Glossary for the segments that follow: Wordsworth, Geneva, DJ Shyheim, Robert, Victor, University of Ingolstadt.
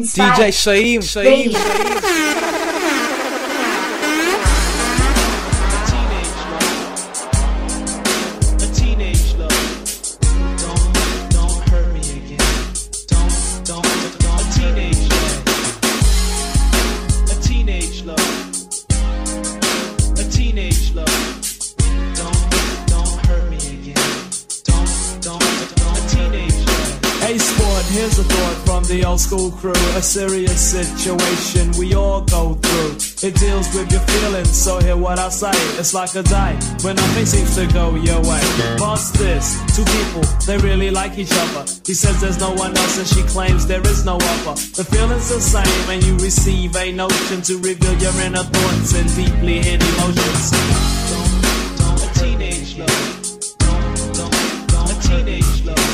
DJ Shyheim. A teenage love. Don't hurt me again. Don't. A teenage love. Hey sport, here's a thought from the old school crew. A serious situation we all go through. It deals with your feelings, so hear what I say. It's like a diet when nothing seems to go your way. Past this, two people, they really like each other. He says there's no one else and she claims there is no other. The feeling's the same and you receive a notion to reveal your inner thoughts and deeply hidden emotions. Don't, a teenage love. Don't, a teenage love.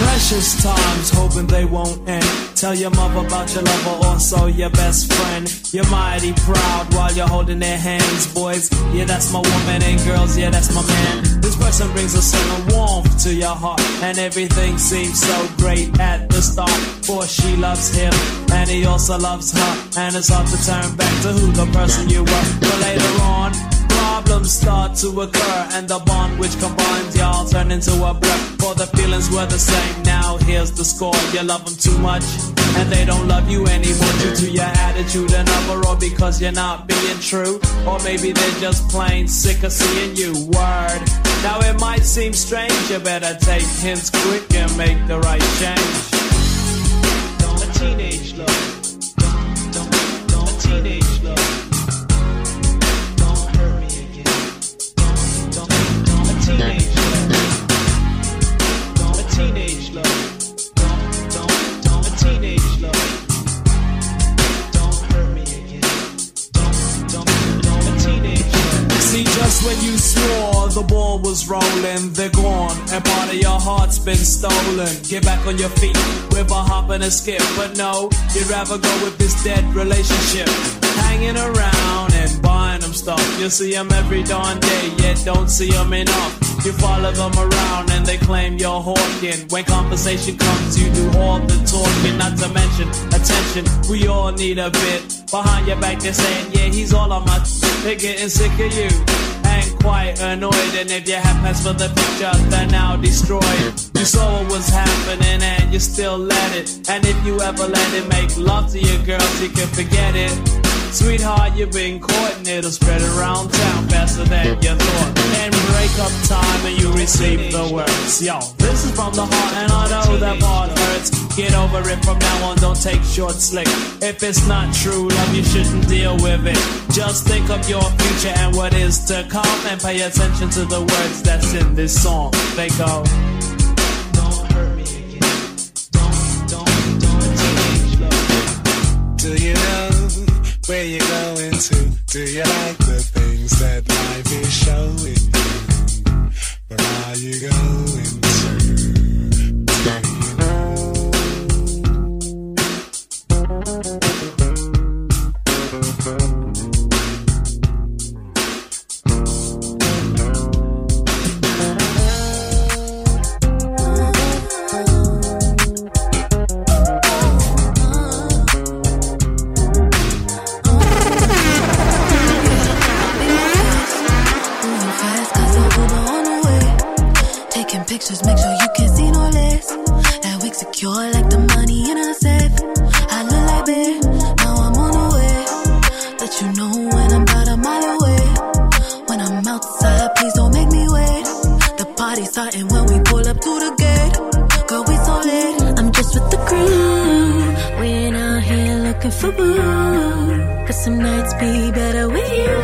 Precious times, hoping they won't end. Tell your mother about your lover, also your best friend. You're mighty proud while you're holding their hands. Boys, yeah, that's my woman, and girls, yeah, that's my man. This person brings a certain warmth to your heart, and everything seems so great at the start. For she loves him, and he also loves her, and it's hard to turn back to who the person you were. But later on, problems start to occur, and the bond which combines y'all turn into a blur. For the feelings were the same, now here's the score. You love them too much, and they don't love you anymore, due to your attitude and other, or because you're not being true, or maybe they're just plain sick of seeing you. Word. Now it might seem strange, you better take hints quick and make the right change. Don't a teenage love. Don't a teenage love. Just when you swore the ball was rolling, they're gone, and part of your heart's been stolen. Get back on your feet with a hop and a skip, but no, you'd rather go with this dead relationship. Hanging around and buying them stuff, you see them every darn day, yet don't see them enough. You follow them around and they claim you're hawking. When conversation comes, you do all the talking, not to mention attention. We all need a bit. Behind your back they're saying, yeah, he's all on my they're getting sick of you and quite annoyed. And if you have plans for the future, they're now destroyed. You saw what was happening and you still let it. And if you ever let it make love to your girls, you can forget it. Sweetheart, you've been caught and it'll spread around town faster than you thought. And breakup time and you receive the words. Yo, this is from the heart and I know that part hurts. Get over it from now on, don't take short slick. If it's not true love, you shouldn't deal with it. Just think of your future and what is to come, and pay attention to the words that's in this song. They go. Don't hurt me again. Don't change love. Do you know where you're going to? Do you like the things that life is showing you? Where are you going to? Just make sure you can see no less. That wig secure like the money in a safe. I look like babe, now I'm on the way. Let you know when I'm about a mile away. When I'm outside, please don't make me wait. The party's starting when we pull up to the gate. Girl, we so late. I'm just with the crew. We're out here looking for boo. Cause some nights be better with you.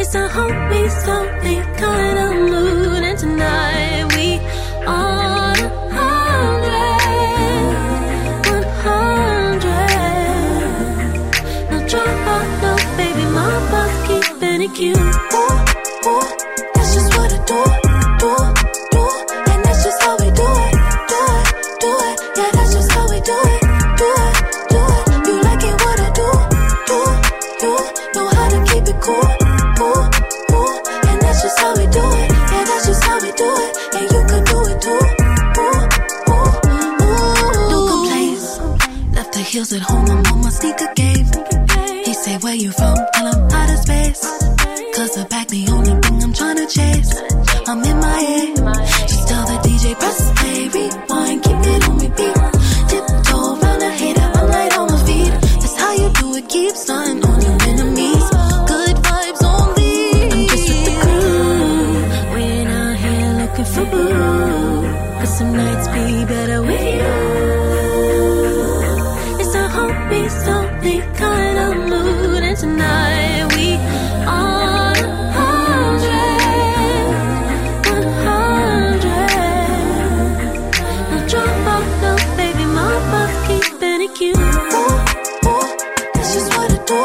It's a homie, something kind of mood. Tonight we on 100, 100. No drama, no baby, my boss keeping it cute. Ooh, ooh, that's just what I do, do, do. And that's just how we do it, do it. was at home, I'm on my sneaker game. He say, where you from? Tell him outer space. Cause the bag the only thing I'm tryna chase. I'm in my head. Just tell the DJ, press play, rewind, keep it on repeat. Tiptoe around a hater, I'm light on my feet. That's how you do it, keep stunting on your enemies. Good vibes only. I'm just with the crew. We're out here looking for blue. Cause some nights be better with you. It's a homie, solely kind of mood. And tonight we are 100, 100. No drama, no baby mama, keeping it cute. Ooh, ooh, that's just what I do.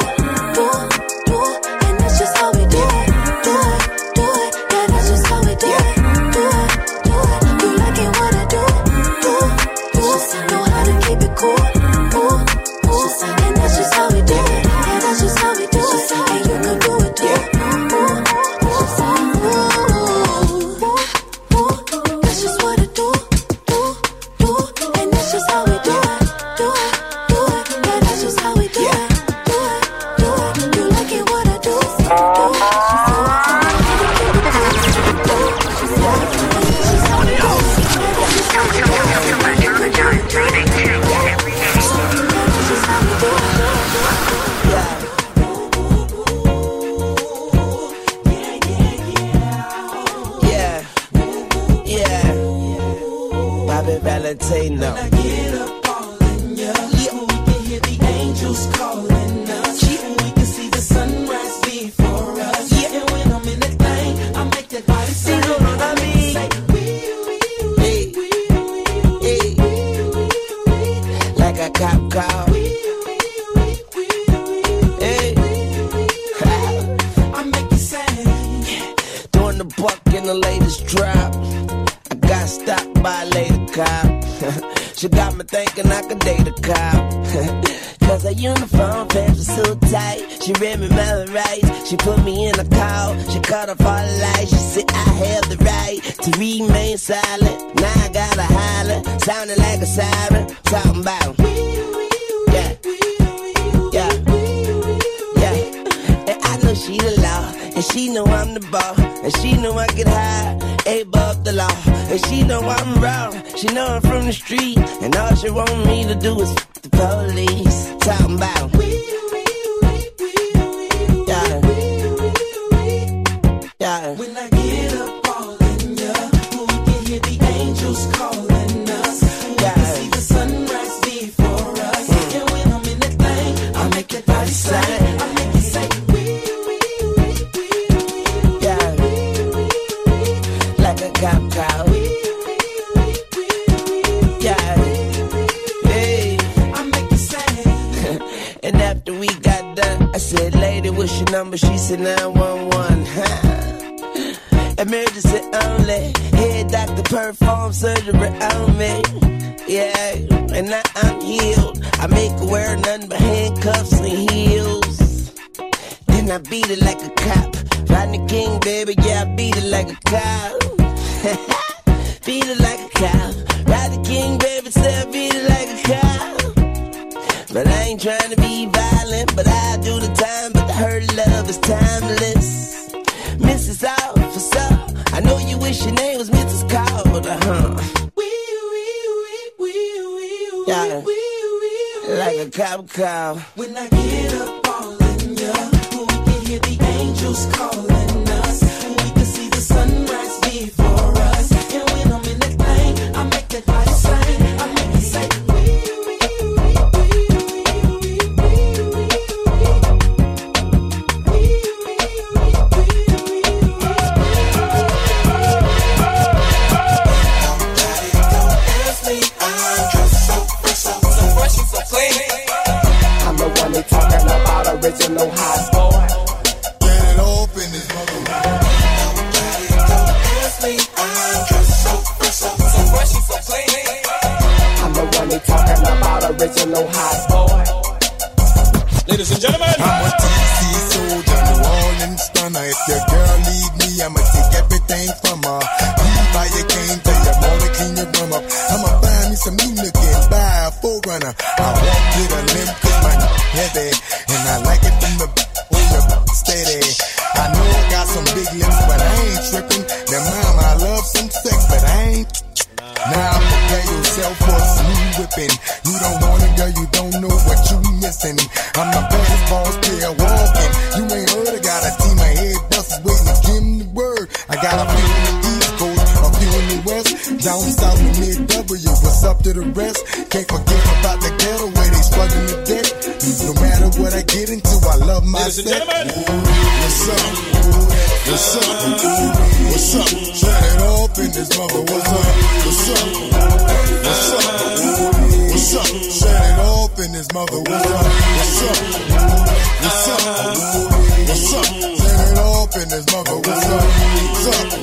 I runner. I walk with a limp cause my heavy, and I like it from the when the steady. I know I got some big lips, but I ain't tripping. Now, mom, I love some sex, but I ain't. Now I'm gonna play yourself for a smooth whipping. You don't want it, girl, you don't know what you missing. I'm the baddest boss player walking. You ain't heard, I got a team of head busters waiting to give me the word. I got a few in the East Coast, a few in the West, down south in mid-W. What's up to the rest? Can't forget about the ghetto where they struggling to death. No matter what I get into, I love myself. What's up? What's up? What's up? Shut it off in this mother. What's up? What's up? What's up? What's up? Shut it off in this mother. What's up? What's up? What's up? What's up? Shut it off in this mother. What's up? What's up? What's up? What's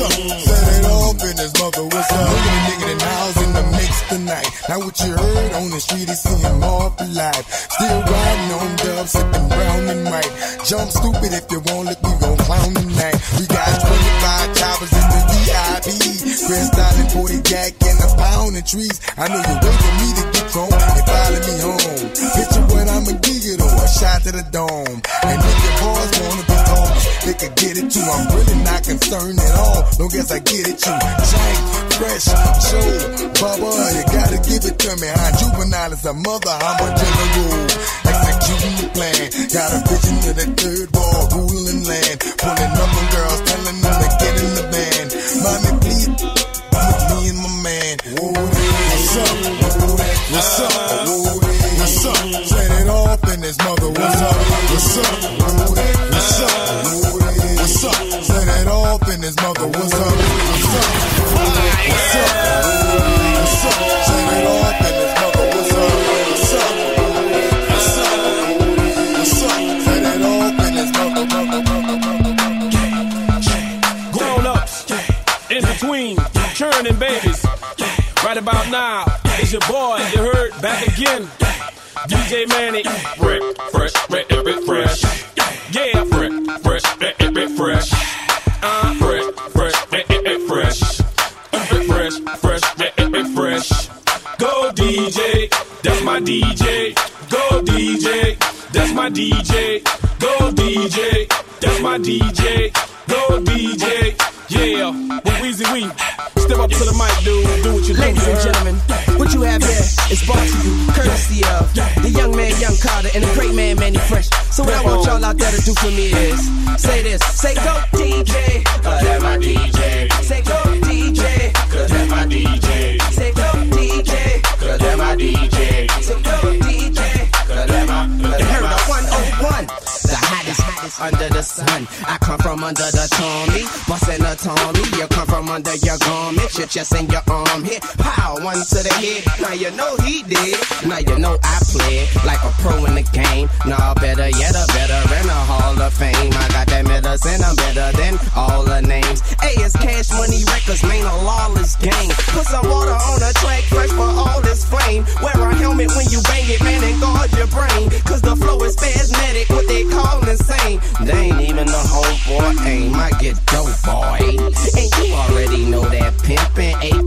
up? Shut it off in this mother. What's up? Look at the nigga that now's in the mix tonight. Now what you heard on the street is seeing more for life. Still riding on dubs, sipping brown and white. Jump stupid if you won't look, we gon' clown tonight. We got 25 choppers in the VIP. Crest Island, 40 jack and a pound of trees. I know you're waiting for me to get home and follow me home. Picture what I'ma give you though, a shot to the dome. And if your boys wanna be home, they could get it too. I'm really not concerned at all, long as I get it you. Shank, Fresh, Joe, Bubba, you gotta give it to me. I'm juvenile as a mother, I'm a general. Executing the plan, got a vision to the third wall, ruling land. Pulling up on girls, telling them to get in the band. Mommy, please, with me and my man. Whoa, what's up? What's up? What's up? Set it off in this mother. What's up? What's up? What's up? What's up? Set it off in this mother. What's up? What's up? What's up? What's up? Set it off in this mother. What's up? What's up? What's up? What's up? Set it off in this mother. Grown ups, in between, churning babies. Right about now, it's your boy, you heard, back again. DJ Manny, fresh, yeah, fresh, fresh. Go DJ, that's my DJ. Go DJ, that's my DJ. Go DJ, that's my DJ. Go DJ, yeah, with Weezy Wee. Step up to the mic, dude, do what you do. Ladies and gentlemen, what you have here is brought to you courtesy of the young man, Young Carter, and the great man, Manny Fresh. So what I want y'all out there to do for me is, say this, say go DJ, cause that's my DJ. Say go DJ, cause that's my DJ. Say go DJ, cause that's my DJ. Say go DJ, cause that's my DJ. You heard the 101, the hottest under the sun. I come from under the Tommy, bustin' a Tommy. You come from under your garment, your chest and your arm hit. Pow, one to the head. Now you know he did. Now you know I played like a pro in the game. Nah, better yet, a veteran, a Hall of Fame. I got that medicine, I'm better than all the names. Hey, it's Cash Money Records, man, a lawless game. Put some water on a track, fresh for all this flame. Wear a helmet when you bang it, man, and guard your brain. Cause the flow is spasmodic, what they call insane. They ain't even a whole boy aim, I get dope, boy. And you already know that pimpin'. 18, I'm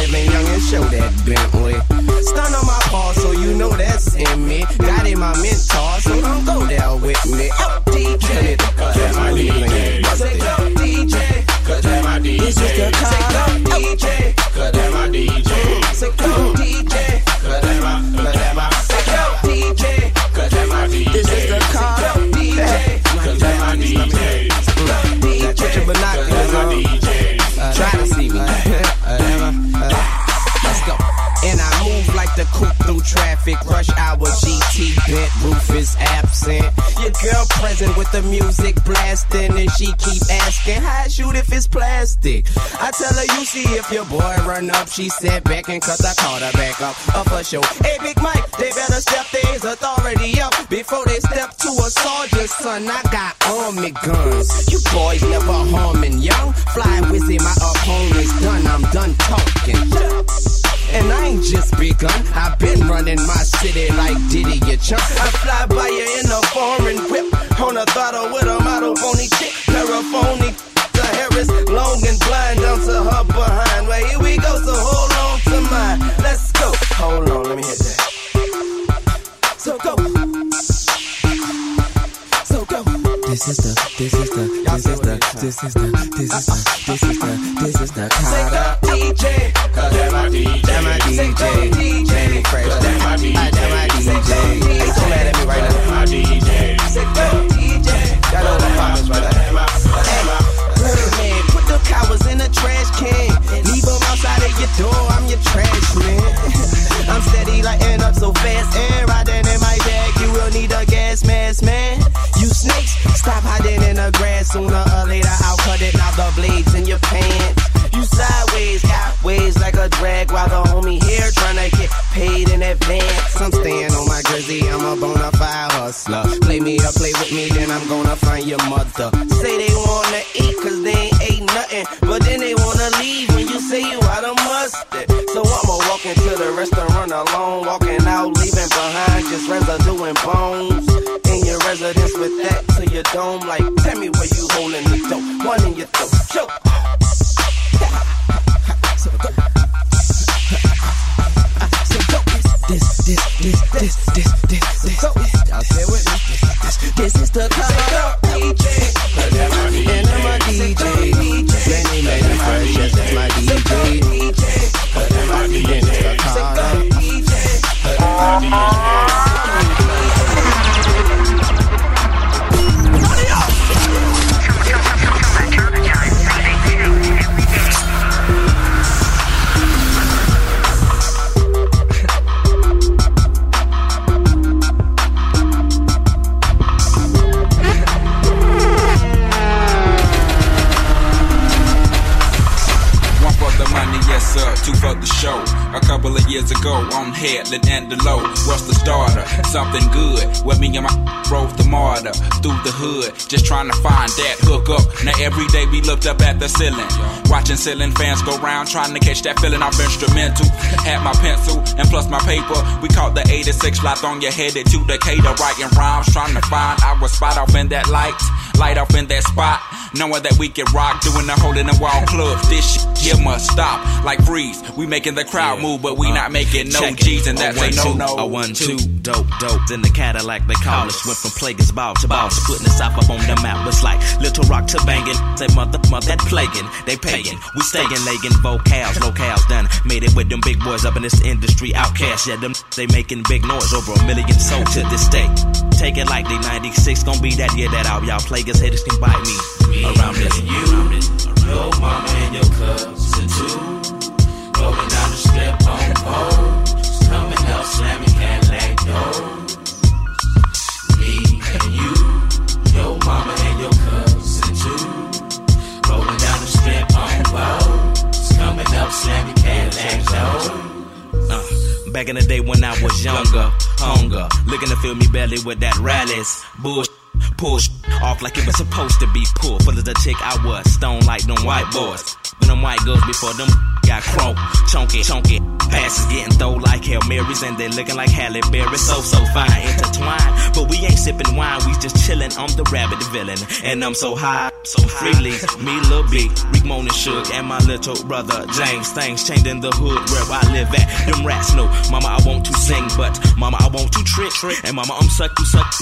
living young and show that Bentley. Stun on my paw, so you know that's in me. Got in my mentor, so don't go down with me. Oh, DJ, cause that's my DJ. Say go DJ, cause that's my DJ. This is the car. Say go DJ, cause that's my DJ. Say go DJ, cause that's my. Say go DJ, cause that's my DJ. This is the car. Go DJ, cause that's my DJ. Put your binoculars on. Try to see me. Let's go. And I move like the coupe through traffic. Rush hour GT bent. Roof is absent. Your girl present with the music blasting. And she keep asking, how I shoot if it's plastic? I tell her, you see if your boy run up. She sat back and cause I called her back up. Up a show. Hey, Big Mike, they better step their authority up before they step to a sergeant's son. I got army guns. You boys never harming, young. Fly whizzy, my opponent's done. I'm done talking. And I ain't just begun, I've been running my city like Diddy, you chump. I fly by you in a foreign whip, on a throttle with a model phony chick, paraphony. The hair is long and blind, down to her behind. Well, here we go, so hold on to mine. this is the kind of DJ. Cause that my DJ. That my DJ. Jamie Fresh. That my DJ. Hey, don't mad at me right now. My DJ. That DJ. Y'all know the problems right now. Hey, put the cowards in a trash can. Leave them outside of your door. I'm your trash man. I'm steady lighting up so fast and riding in my bag. You will need a gas mask, man. You snakes, stop hiding in the grass. Sooner or later, I'll cut it out the blades in your pants. You sideways, got waves like a drag. While the homie here tryna get paid in advance. I'm staying on my jersey, I'm a bona fide hustler. Play me or play with me, then I'm gonna find your mother. Say they wanna eat, cause they ain't ate nothing. But then they wanna leave when you say you out of mustard. So I'ma walk into the restaurant alone. Walking out, leaving behind just residue and bones. In your residence with that to your dome. Like, tell me where you holding the dope. One in your throat, choke. This is the club. And I'm a DJ. That's my DJ. This is the Two for the show. A couple of years ago, on Headland and the low. What's the starter? Something good. With me and my rode the martyr through the hood, just trying to find that hook up. Now every day we looked up at the ceiling, watching ceiling fans go round, trying to catch that feeling. Off instrumental, had my pencil and plus my paper. We caught the 86 lot on your head to Decatur, writing rhymes, trying to find our spot off in that light. Light off in that spot, knowing that we can rock, doing the hole in the wall club. This shit here must stop, like freeze. We making the crowd move, but we not making no G's, and that's a no. A 1 2, dope. Then the Cadillac they call us. From plaguers ball to ball, putting us up on the map. It's like Little Rock to banging. Say mother that plaguing, they paying. We staying legging vocals, locales done. Made it with them big boys up in this industry, outcast. Yeah, them they making big noise, over 1 million sold to this day. Take it like they 96, gon' be that year that all y'all plaguers haters can bite me. Around this, you, your mama and your cousin too. Going down the strip on poles, coming up slamming Cadillac doors. And you, your mama and your cousin too. Rolling down the strip on balls, coming up slamming Cadillac doors. Back in the day when I was younger, hunger, looking to fill me belly with that rallies, bullshit. Push off like it was supposed to be pulled. Full of the chick I was, stone like them white boys. But them white girls before them got croaked. Chunky, passes getting thrown like Hail Marys. And they looking like Halle Berry, so fine, intertwined. But we ain't sipping wine, we just chilling. I'm the rabbit villain, and I'm so high, so freely. Me, Lil B, Rick Moan and Suge, and my little brother James. Things changing the hood where I live at. Them rats know, mama I want to sing, but mama I want to trick. And mama I'm suck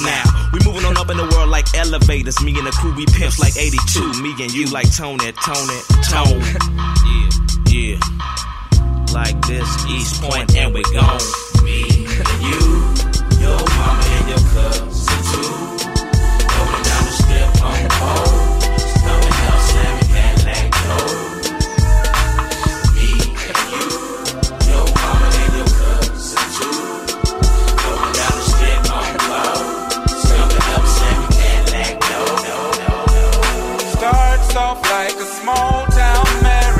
now. We moving on up in the world like elevators. Me and the crew, we pimps like 82. Me and you like Tony. Yeah. Like this, East Point, and we gone. Me and you, your mama and your cousin too. Going down the strip on pole, coming out slamming Cadillac doors. Me and you, your mama and your cousin too. Going down the strip on pole, coming out slamming Cadillac doors. Starts off like a small town marriage,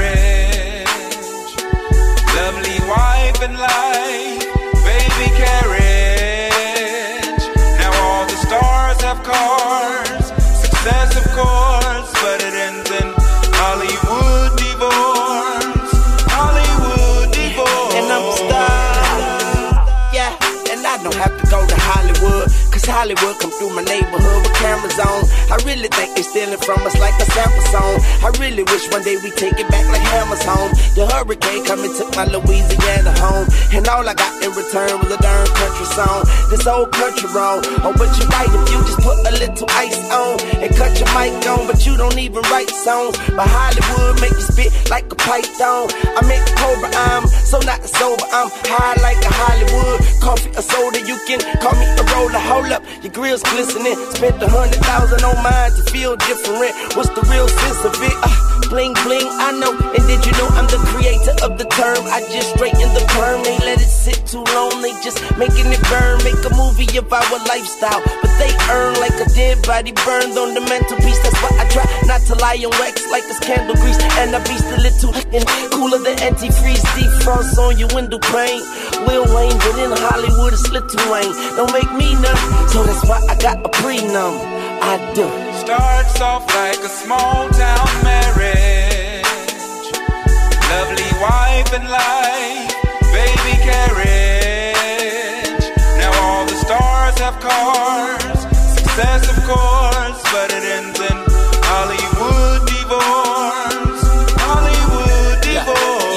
lovely wife and life, baby carriage. Now all the stars have cars, success of course, but it ends in Hollywood divorce. And I'm a star, yeah, and I don't have to go to Hollywood. Hollywood come through my neighborhood with cameras on. I really think they stealing from us like a sample song. I really wish one day we take it back like Hammer's home. The a hurricane come and took my Louisiana home. And all I got in return was a darn country song. This old country wrong. Oh, but you right if you just put a little ice on and cut your mic on, but you don't even write songs. But Hollywood make you spit like a python. I make Cobra, I'm so not sober. I'm high like a Hollywood coffee or soda. You can call me a roller. Hold up, your grill's glistening. Spent 100,000 on mine to feel different. What's the real sense of it? Bling bling, I know. And did you know I'm the creator of the term? I just straighten the perm, ain't let it sit too long. They just making it burn. Make a movie of our lifestyle, but they earn like a dead body burned on the mental piece. That's why I try not to lie and wax like it's candle grease. And I be still a little cooler than antifreeze. Defrost on your window pane. Will Wayne, but in Hollywood it's little Wayne. Don't make me numb, so that's why I got a prenum. I do. Starts off like a small town marriage. Lovely wife and life, baby carriage. Now all the stars have cars, success of course, but it ends in Hollywood divorce. Hollywood divorce.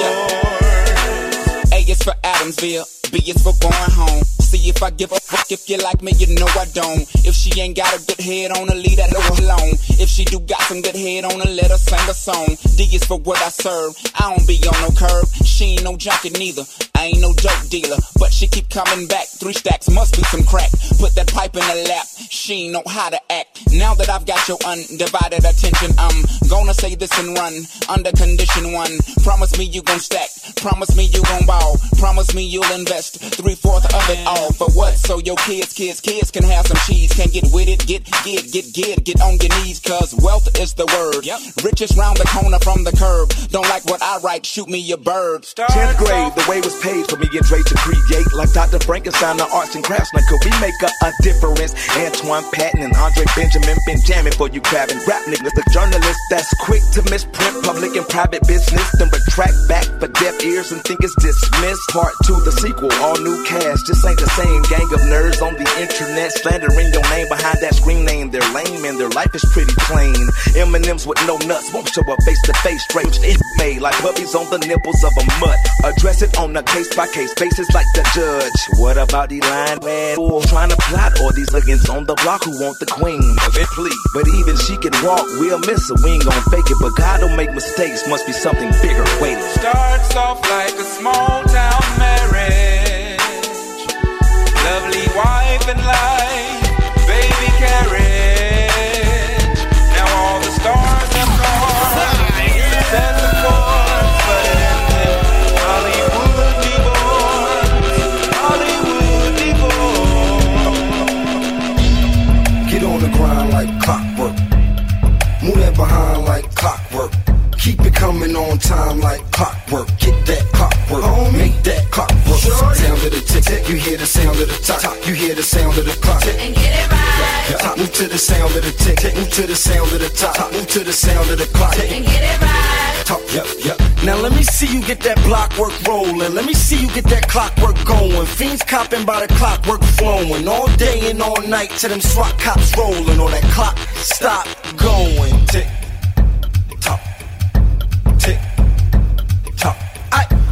Yeah, yeah. A is for Adamsville, B is for going home. See if I give a fuck if you like me, you know I don't. If she ain't got a good head on her, leave that alone. If she do got some good head on her, let her sing a song. D is for what I serve, I don't be on no curb. She ain't no junkie neither, I ain't no dope dealer. But she keep coming back, 3 stacks must be some crack. Put that pipe in her lap, she ain't know how to act. Now that I've got your undivided attention, I'm gonna say this and run, under condition one. Promise me you gon' stack, promise me you gon' ball. Promise me you'll invest, 3/4 of it all. For what? So your kids can have some cheese. Can't get with it, get on your knees. Cause wealth is the word. Yep. Richest round the corner from the curb. Don't like what I write, shoot me a bird. 10th grade, the way was paid for me and Dre to create. Like Dr. Frankenstein, the arts and crafts. Now could we make a difference? Antoine Patton and Andre Benjamin been jamming for you crabbing. Rap niggas, the journalist that's quick to misprint public and private business. Then retract back for deaf ears and think it's dismissed. Part 2, the sequel, all new cast. Just ain't the same gang of nerds on the internet slandering your name behind that screen name. They're lame and their life is pretty plain. M&Ms with no nuts won't show up face to face. Strange if made like puppies on the nipples of a mutt. Address it on a case by case basis like the judge. What about the line man trying to plot all these liggins on the block who want the queen of it, please? But even she can walk, we'll miss her. We ain't gon' fake it, but God don't make mistakes. Must be something bigger waiting. Starts off like a small town marriage. Lovely wife and life, baby carriage. Now all the stars have gone. That's the course, but it ends in Hollywood divorce. Hollywood divorce. Get on the grind like clockwork. Move that behind like clockwork. Keep it coming on time like clockwork. Get that clockwork, make that clockwork. Sound of the tick, you hear the sound of the top. You hear the sound of the clock. And get it right. Top, move to the sound of the tick. Move to the sound of the top. Top, move to the sound of the clock. And get it right. Top, yep. Now let me see you get that blockwork rolling. Let me see you get that clockwork going. Fiends copping by the clockwork flowing. All day and all night till them SWAT cops rolling. Or that clock stop going. Tick.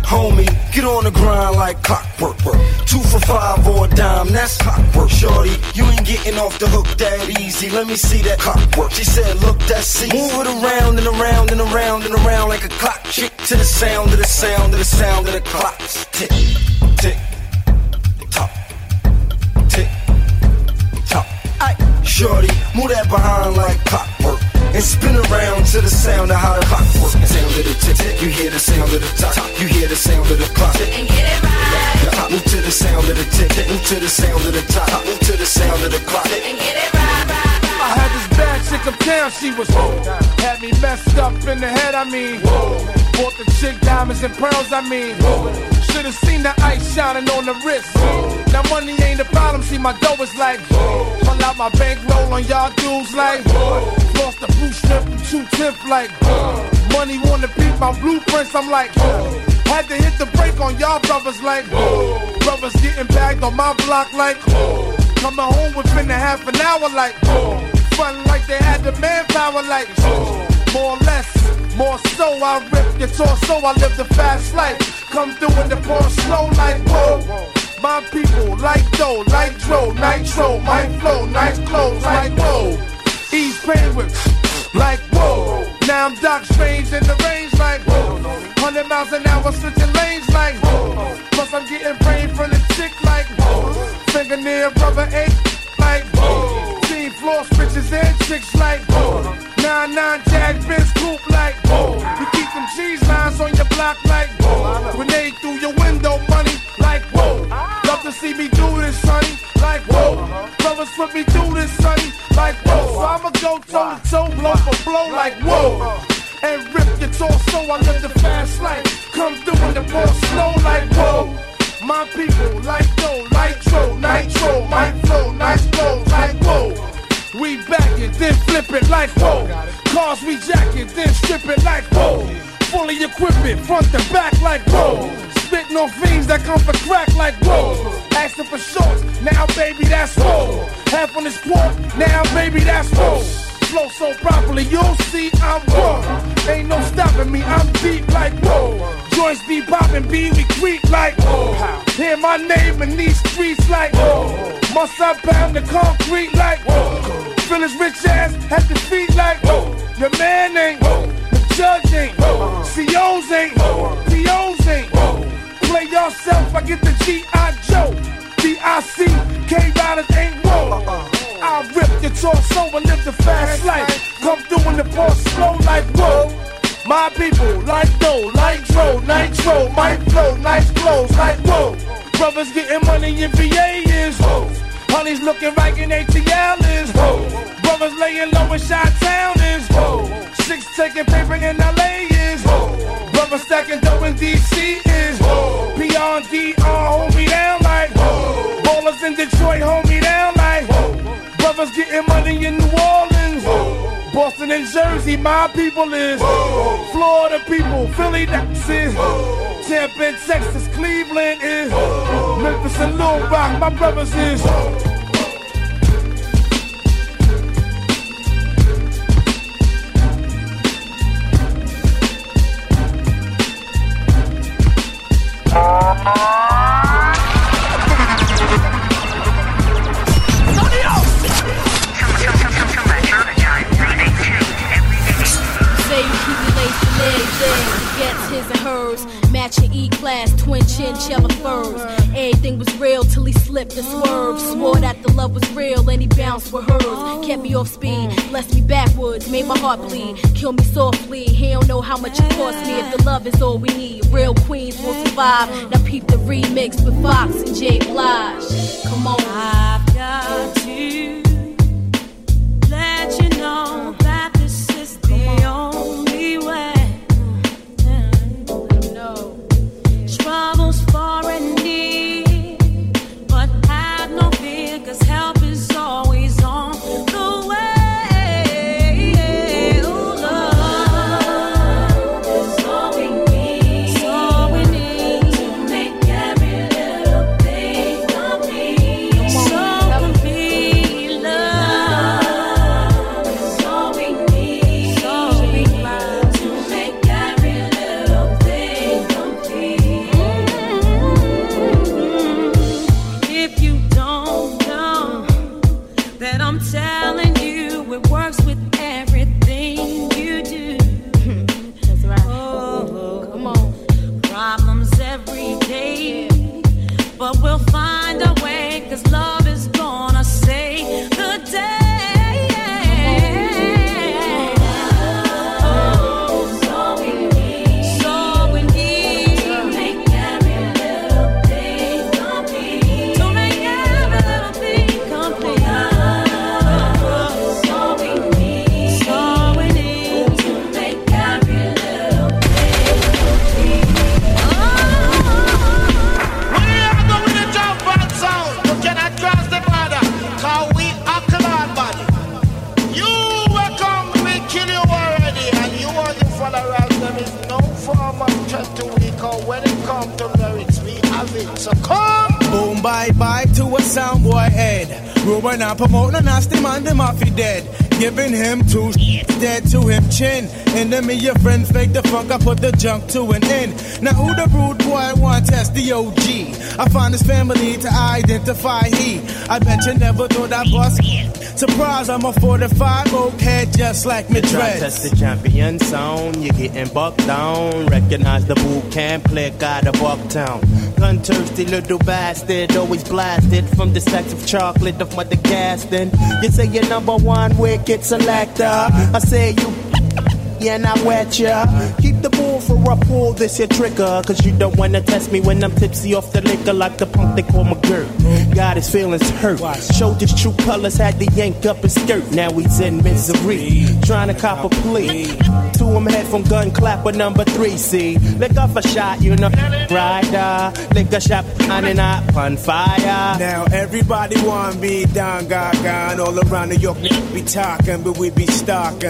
Homie, get on the grind like clockwork. 2 for $5 or a dime, that's clockwork. Shorty, you ain't getting off the hook that easy. Let me see that clockwork. She said, look, that's easy. Move it around and around and around and around like a clock. Chick to the sound of the sound of the sound of the clock. Tick, tick, tock, tick, tock. Shorty, move that behind like clockwork. And spin around to the sound of how the clock works. Sound of the tick, you hear the sound of the top. You hear the sound of the clock. And get it right. Top, move to the sound of the tick. Move to the sound of the top. Top, move to the sound of the clock. And get it right. I had this bad chick uptown, she was whoa. Had me messed up in the head, I mean whoa. Bought the chick diamonds and pearls, I mean whoa. Shoulda seen the ice shining on the wrist. Whoa. Now money ain't a problem, see my dough is like whoa. Pull out my bankroll on y'all dudes like whoa. Lost the blue strip and 2 tenths like money wanna beat my blueprints, I'm like had to hit the brake on y'all brothers like brothers getting bagged on my block like coming home within a half an hour like fun like they had the manpower like more or less, more so. I rip your torso, I live the fast life. Come through in the poor slow like whoa. My people like dough, like dro, nitro, my flow, nice clothes like whoa. Ease pain whips like whoa. Now I'm Doc Strange in the range like whoa. 100 miles an hour switching lanes like whoa. Plus I'm getting brain from the chick like whoa. Finger near rubber eight like whoa. Team floor switches and chicks like whoa. 9-9 Jag Benz coupe like whoa. You keep them cheese lines on your block like whoa. Grenade through your window, money like whoa. Love to see me do this, sonny, like whoa. Brothers put me through this, sonny, like whoa. So I'ma go toe to toe, blow for blow like whoa. And rip your torso, I live the fast life. Come through in the ball slow like whoa. My people like dough, nitro, nitro, my flow, nice clothes like whoa. We back it, then flip it like whoa. Cars we jack it, then strip it like whoa. Fully equip it, front to back like whoa. Spitting on fiends that come for crack like whoa. Asking for shorts, now baby that's whoa. Half on this pork, now baby that's whoa. Flow so properly, you'll see I'm whoa. Ain't no stopping me, I'm deep like whoa. Joints be popping, B we creep like whoa. Hear my name in these streets like whoa. Must I pound the concrete like whoa. Feel his rich ass at the feet like whoa. Your man ain't whoa. The judge ain't whoa. COs ain't whoa. POs ain't whoa. Play yourself, I get the G.I. Joe. D.I.C. K-Riders ain't whoa. I rip your torso and live the fast life. Come through in the pulse slow like whoa. My people like dough, like dro, nitro, my flow, nice clothes like whoa. Brothers getting money in VA is whoa. Honey's looking right in ATL is whoa. Brothers laying low in Chi-Town is whoa. Six taking paper in LA is whoa. Brothers stacking dough in DC is whoa. Beyond DR hold me down like whoa. Ballers in Detroit hold me down like whoa. Brothers getting money in New Orleans whoa. Boston and Jersey my people is whoa. Florida people Philly that's is whoa. Tampa and Texas Cleveland is whoa. Memphis and Little Rock my brothers is whoa. Matching E-class, twin chinchilla furs. Everything was real till he slipped and swerved. Swore that the love was real and he bounced with hers. Kept me off speed, blessed me backwards, made my heart bleed. Kill me softly, he don't know how much it cost me. If the love is all we need, real queens will survive. Now peep the remix with Fox and J. Blige. Come on. I've got to let you know that this is the only way. Troubles far and near, but have no fear, cause help is always on the way. Sound boy head. Ruben and promote no nasty man, them off he dead. giving him two dead to him chin. Enemy your friends fake the funk, I put the junk to an end. Now who the rude boy wants? That's the OG. I find his family to identify he. I bet you never thought I bust. Surprise, I'm a 45 old head just like me dreads. That's the champion sound, you're getting bucked down. Recognize the boot camp click out of Bucktown. Gun thirsty little bastard, always blasted from the sacks of chocolate of mother casting. You say you're number one wicked selector. I say you, yeah, and I wet ya. Keep the bull for I pull this here trigger. Cause you don't wanna test me when I'm tipsy off the liquor. Like the punk they call McGirt. Got his feelings hurt. Showed his true colors, had to yank up his skirt. Now he's in misery, trying to cop a plea. To him head from gun clapper number 3, see. Lick off a shot, you know, rider. Lick a shot, on and I pun fire. Now everybody wanna be Don Gargan. All around New York, we be talking, but we be stalking.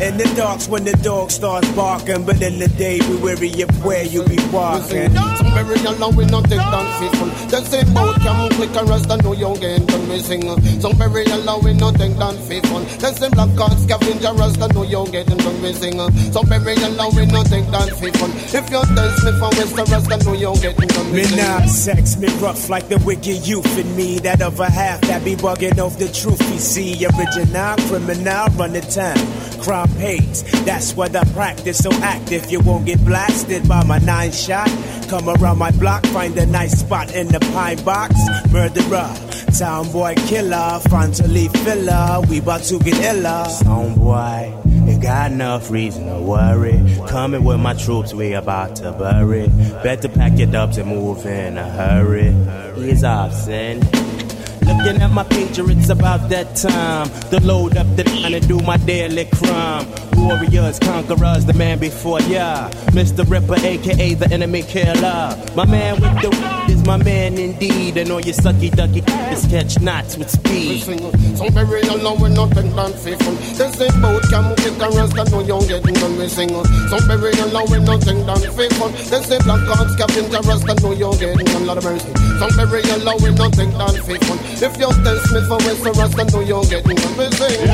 In the darks when the dog starts barking, but in the day we worry if where you be walking. Some very young, we not take dance season. They say both can click and rest and no young game done we sing. Some very young, we not take dance season. They say black cards, scavenger rest and no young game done we sing. Some very young, we not take dance season. If you dance me for West the rest and no young game done we sing. Me not sex, me rough like the wicked youth in me. That other half that be bugging off the truth, you see. Original, criminal, run the time. Crime pays, that's what I practice. So act if you won't get blasted by my 9 shot. Come around my block, find a nice spot in the pine box. Murderer, town boy killer, frontally filler, we bout to get illa. Sound boy, you got enough reason to worry. Coming with my troops, we about to bury. Better pack your dubs and move in a hurry. He's off, sin. Looking at my picture, it's about that time to load up the line and do my daily crime. Warriors, conquerors, the man before ya. Mr. Ripper, a.k.a. the enemy killer. My man with the weed is my man indeed. And all your sucky-ducky is catch knots with speed. Some very young, we not take dance season. They say both can click and rest and no young getting done we sing. Some very young, we not take dance season. They say black cards, captain to rest and no young getting done lot of mercy. Some very young, we not take dance season. If you're still Smith for West and rest and no young getting done we sing.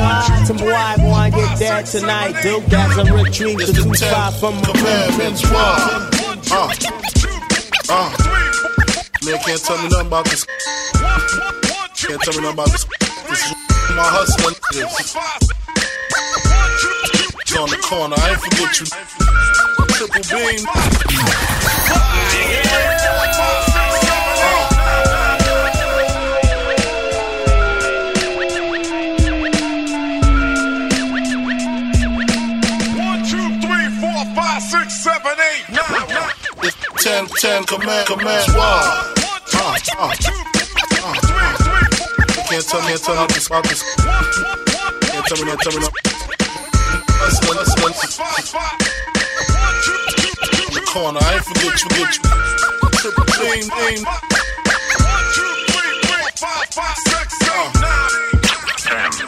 Some why wanna get there tonight? Still got some retreat to 2-5 from my parents. Man, can't tell me nothing about this. Can't tell me nothing about this. This is my hustling. It's on the corner. I ain't forget you. Triple beam. Ten command, squad. Can't tell me this about this. Can't tell me. Let's. The corner, I ain't forget you. Triple beam. 1, 2, 3, 4, 5, 6, 7, 9.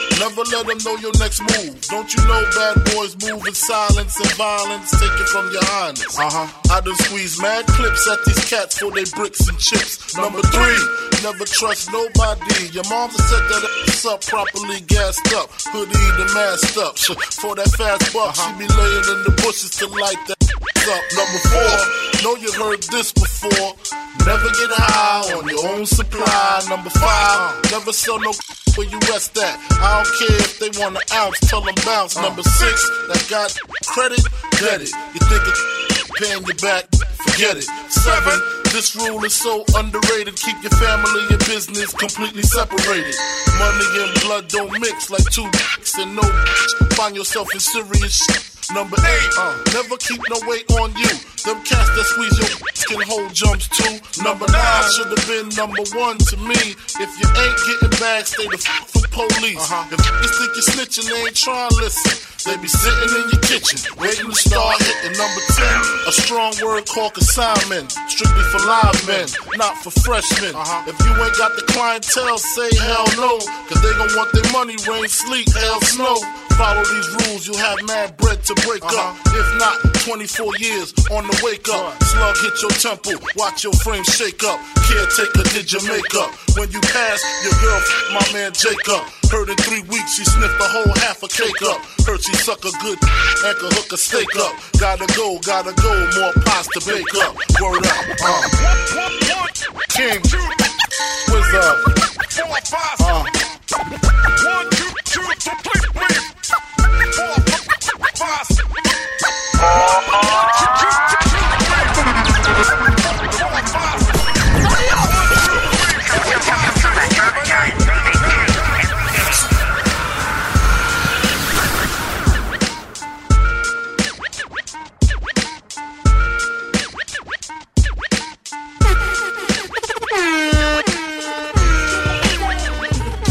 Never let them know your next move. Don't you know bad boys move in silence and violence? Take it from your highness. I done squeeze mad clips at these cats for they bricks and chips. Number 3, never trust nobody. Your mom's a set that ass up properly gassed up. Hoodie the masked up. For that fast buck, she be laying in the bushes to light that up. Number 4, know you heard this before. Never get high on your own supply. Number 5, never sell no where you rest at. I don't care if they want an ounce, tell them bounce. Number 6, that got credit, get it. You think it's paying you back, forget it. 7, this rule is so underrated. Keep your family and business completely separated. Money and blood don't mix like 2 dicks and no bitch. Find yourself in serious shit. Number 8, never keep no weight on you. Them cats that squeeze your can hold jumps too. Number 9, should have been number 1 to me. If you ain't getting bags, stay the fuck police. The niggas think you're snitching, they ain't trying to listen. They be sitting in your kitchen, ready to start hitting. Number 10, a strong word called consignment. Strictly for live men, not for freshmen. If you ain't got the clientele, say hell no. Cause they gon' want their money, rain, sleet, hell, snow. Follow these rules, you'll have mad bread to break up. If not, 24 years on the wake up. Slug hit your temple, watch your frame shake up. Caretaker did your makeup. When you pass, your girl f***ed my man Jacob. Heard in 3 weeks she sniffed a whole half a cake up. Heard she suck a good and could hook a steak up. Gotta go, more pies to bake up. Word up, King, what's up? 4 5. One, two, three. 4 5.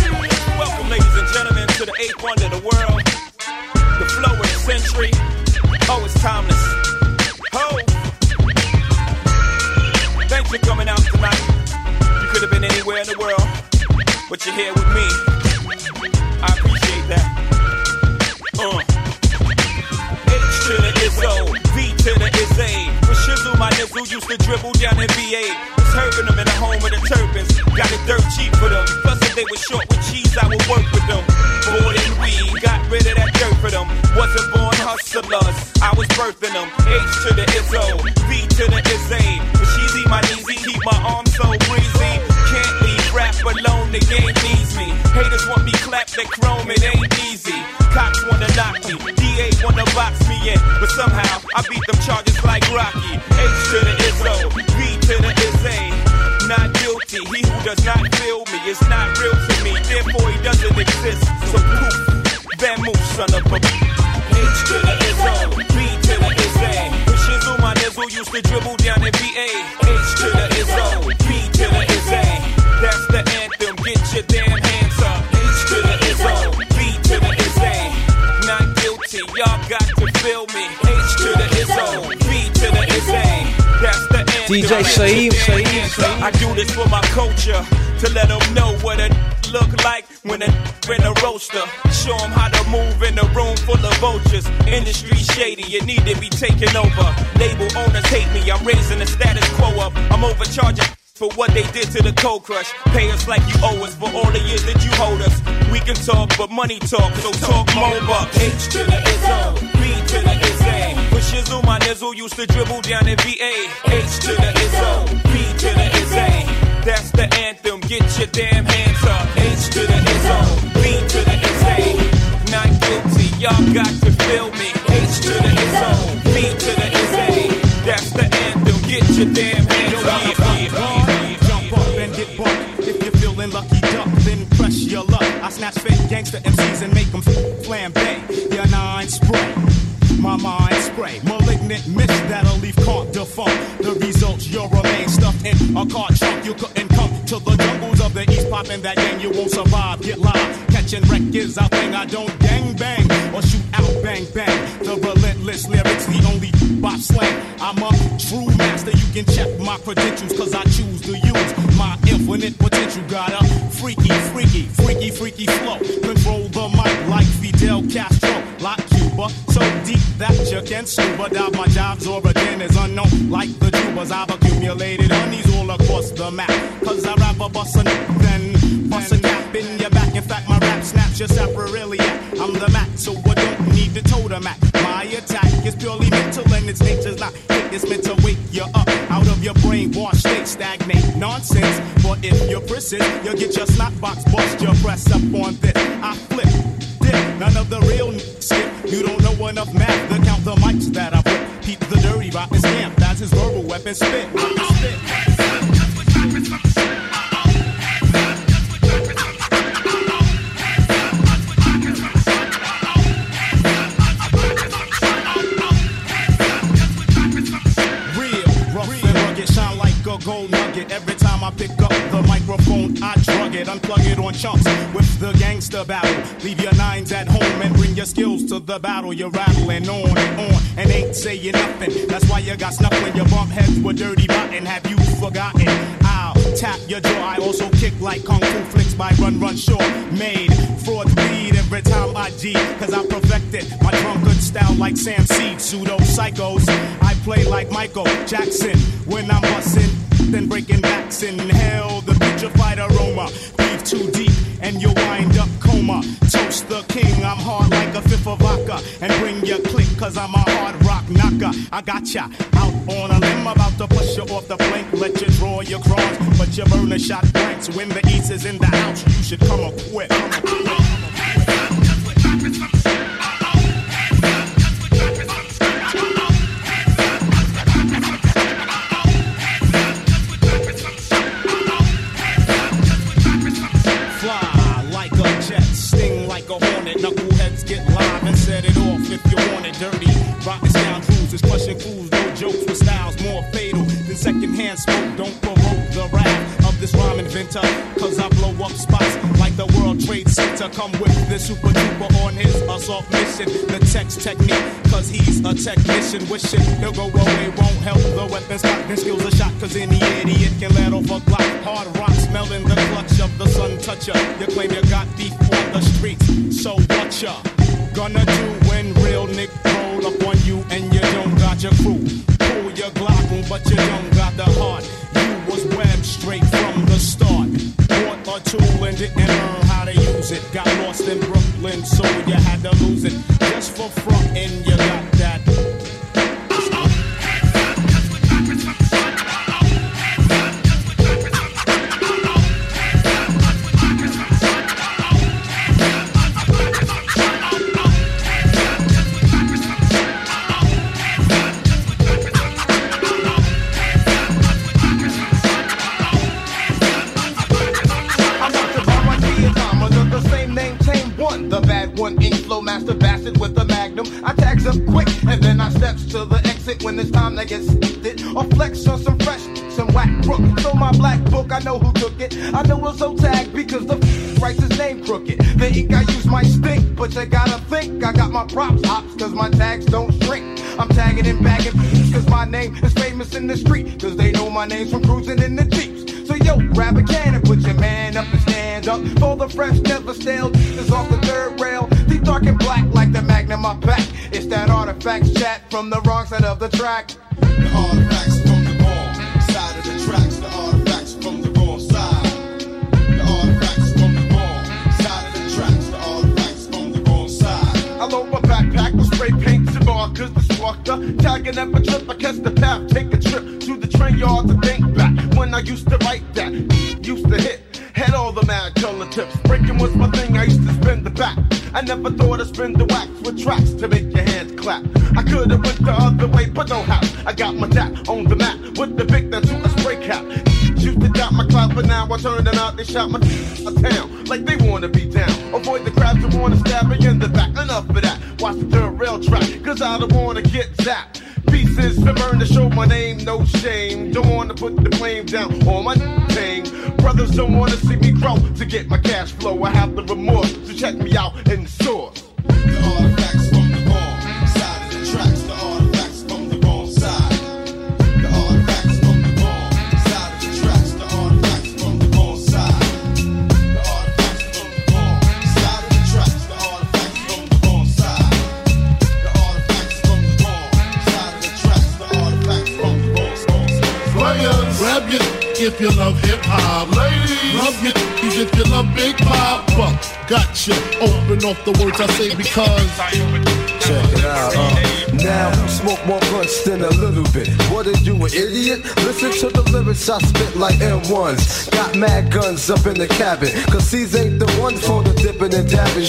Welcome, ladies and gentlemen, to the eighth wonder of the world. The flow of the century. Oh, it's timeless. Ho! Thanks for coming out tonight. You could have been anywhere in the world, but you're here with me. I appreciate that. H to the Izzo, V to the Izzy. With Shizzle, my nizzle used to dribble down in VA. Turbing them in the home of the turbans. Got it dirt cheap for them. Plus if they were short with cheese, I would work with them. More than weed, got rid of that dirt for them. Wasn't born hustlers, I was birthing them. H to the Izzo, V to the Izzy. But she's eat my knees, keep my arms so breezy. Can't leave rap alone, the game needs me. Haters want me clapped at chrome, it ain't easy. Cops wanna knock me, DA wanna box me in. But somehow, I beat them charges like Rocky. H to the Izzo, V to the Izzy. Not guilty, he who does not feel me is not real to me, therefore he doesn't exist. So poof, that move, son of a H to the Izzo, B to the Izzy. With Shizzle, my nizzle used to dribble down in VA. H to the Izzo, B to the Izzy. That's the anthem, get your damn hands up. H to the Izzo, B to the Izzy. Not guilty, y'all got to feel me. H to the Izzo, B to the Izzy. That's the DJ Shyheim. I do this for my culture, to let them know what it look like when they're in a roaster. Show them how to move in a room full of vultures. Industry shady, you need to be taken over. Label owners hate me, I'm raising the status quo up. I'm overcharging for what they did to the Cold Crush. Pay us like you owe us for all the years that you hold us. We can talk, but money talk, so talk more bucks. H to the Izzo, B to the Izzy. With Shizzle, my nizzle used to dribble down in VA. H to the Izzo, B to the Izzy. That's the anthem, get your damn hands up. H to the Izzo, B to the Izzy. Not guilty, y'all got to feel me. H to the Izzo, B to the Izzy. That's the anthem, get your damn hands up. Jump up and get bumped. If you're feeling lucky, duck, then press your luck. I snatch fake gangster MCs and make them flambe. Your nine spray. My mind spray, malignant mist that'll leave caught defunct. The results, you'll remain stuffed in a car trunk. You couldn't come to the jungles of the East, poppin' that gang, you won't survive. Get live, catching wreck is our thing. I don't gang bang or shoot out bang bang. The relentless lyrics, the only bop slang. I'm a true master, you can check my credentials, cause I choose to use my infinite potential. Got a freaky flow. Control the mic like Fidel Castro. Like Cuba, so deep that you can scuba dive. My job's origin is unknown, like the tubas. I've accumulated honeys all across the map, cause I'd rather bust a nip than bust a gap in your back. In fact, my rap snaps your saprarilia. I'm the Mac, so I don't need to toe the Mac. My attack is purely mental and its nature's not hate. It's meant to wake you up out of your brainwashed state. Stagnate nonsense, but if you're prissy, you'll get your slot box bust. Your press up on this, I flip. None of the real skip. You don't know enough math to count the mics that I put. Keep the dirty rock and scamp. That's his verbal weapon spit. A gold nugget. Every time I pick up the microphone, I drug it, unplug it on chunks with the gang gangster battle. Leave your nines at home and bring your skills to the battle. You're rattling on and on and ain't saying nothing. That's why you got snuck when your bump heads were dirty rotten. Have you forgotten? I'll tap your jaw. I also kick like Kung Fu flicks by Run Short. Made frauds bleed every time I G, cause I perfected my drunkard style like Sam Seed. Pseudo psychos, I play like Michael Jackson when I'm bussin', then breaking backs. Inhale the petrified aroma, breathe too deep and you'll wind up coma. Toast the king, I'm hard like a fifth of vodka, and bring your click cause I'm a hard rock knocker. I got ya out on a limb, about to push you off the plank, let you draw your crowns, but your burner shot blanks. When the east is in the house, you should come equipped. Knuckleheads get live and set it off if you want it dirty. Rockin' sound cruises, crushing fools, no jokes with styles more fatal than secondhand smoke. Don't provoke the wrath of this rhyme inventor, cause I blow up spots like the World Trade Center. Come with this super duper on his assault mission. The text technique, cause he's a technician. Wishing he'll go away won't help the weapons. Then skills a shot, cause any idiot can let off a block. Hard rock smelling the clutch of the sun toucher. You claim you got beef on the streets, so what ya gonna do when real Nick roll up on you and you don't got your crew? Pull your Glock, but you don't got the heart. You was webbed straight from the start. Bought a tool and didn't learn how to use it. Got lost in Brooklyn, so you had to lose it. Just for front and you got that. Master bastard with the magnum, I tags up quick, and then I steps to the exit. When it's time to get it, or flex on some fresh, some whack crook. So my black book, I know who took it. I know it's so tagged because the writes his name crooked. The ink I use might stink, but you gotta think I got my props hops, cause my tags don't shrink. I'm tagging and bagging cause my name is famous in the street, cause they know my name's from cruising in the jeeps. So yo, grab a can and put your man up and stand up for the fresh, never stale. It's off the third rail. Dark and black like the magnum I pack. It's that artifact chat from the wrong side of the track. The artifacts from the wrong side of the tracks. The artifacts from the wrong side. The artifacts from the wrong side of the tracks. The artifacts from the wrong side. I load my backpack with spray paint and bar, cause the sparkler tagging up a trip. I catch the path, take a trip to the train yard to think back when I used to write that, used to hit. Had all the mad color tips. Breaking was my thing, I used to spin the back. I never thought I'd spin the wax with tracks to make your hands clap. I could've went the other way, but no how. I got my dap on the map with the big that's a spray cap. Used to dot my clout, but now I turned it out. They shot my town like they wanna be down. Avoid the crabs that wanna stab me in the back. Enough of that. Watch the third rail track, cause I don't wanna get zapped. Pieces to burn to show my name, no shame. Don't wanna put the blame down on my name. Brothers don't wanna see me grow to get my cash flow. I have the remorse to check me out in the source. The artifacts from the wrong side of the tracks. The artifacts from the wrong side. The artifacts from the wrong side of the tracks. The artifacts from the wrong side. The artifacts from the wrong side of the tracks. The artifacts from the wrong side. The artifacts from the wrong side of the tracks. The artifacts from the wrong side. Players, grab your if you love hip hop, ladies. Love your if you love Big Pop. Gotcha. Open off the words I say because. Check it out. Now smoke more blunts than a little bit. What are you, an idiot? Listen to the lyrics I spit like M1s. Got mad guns up in the cabin, cause these ain't the ones for the dipping and dabbing.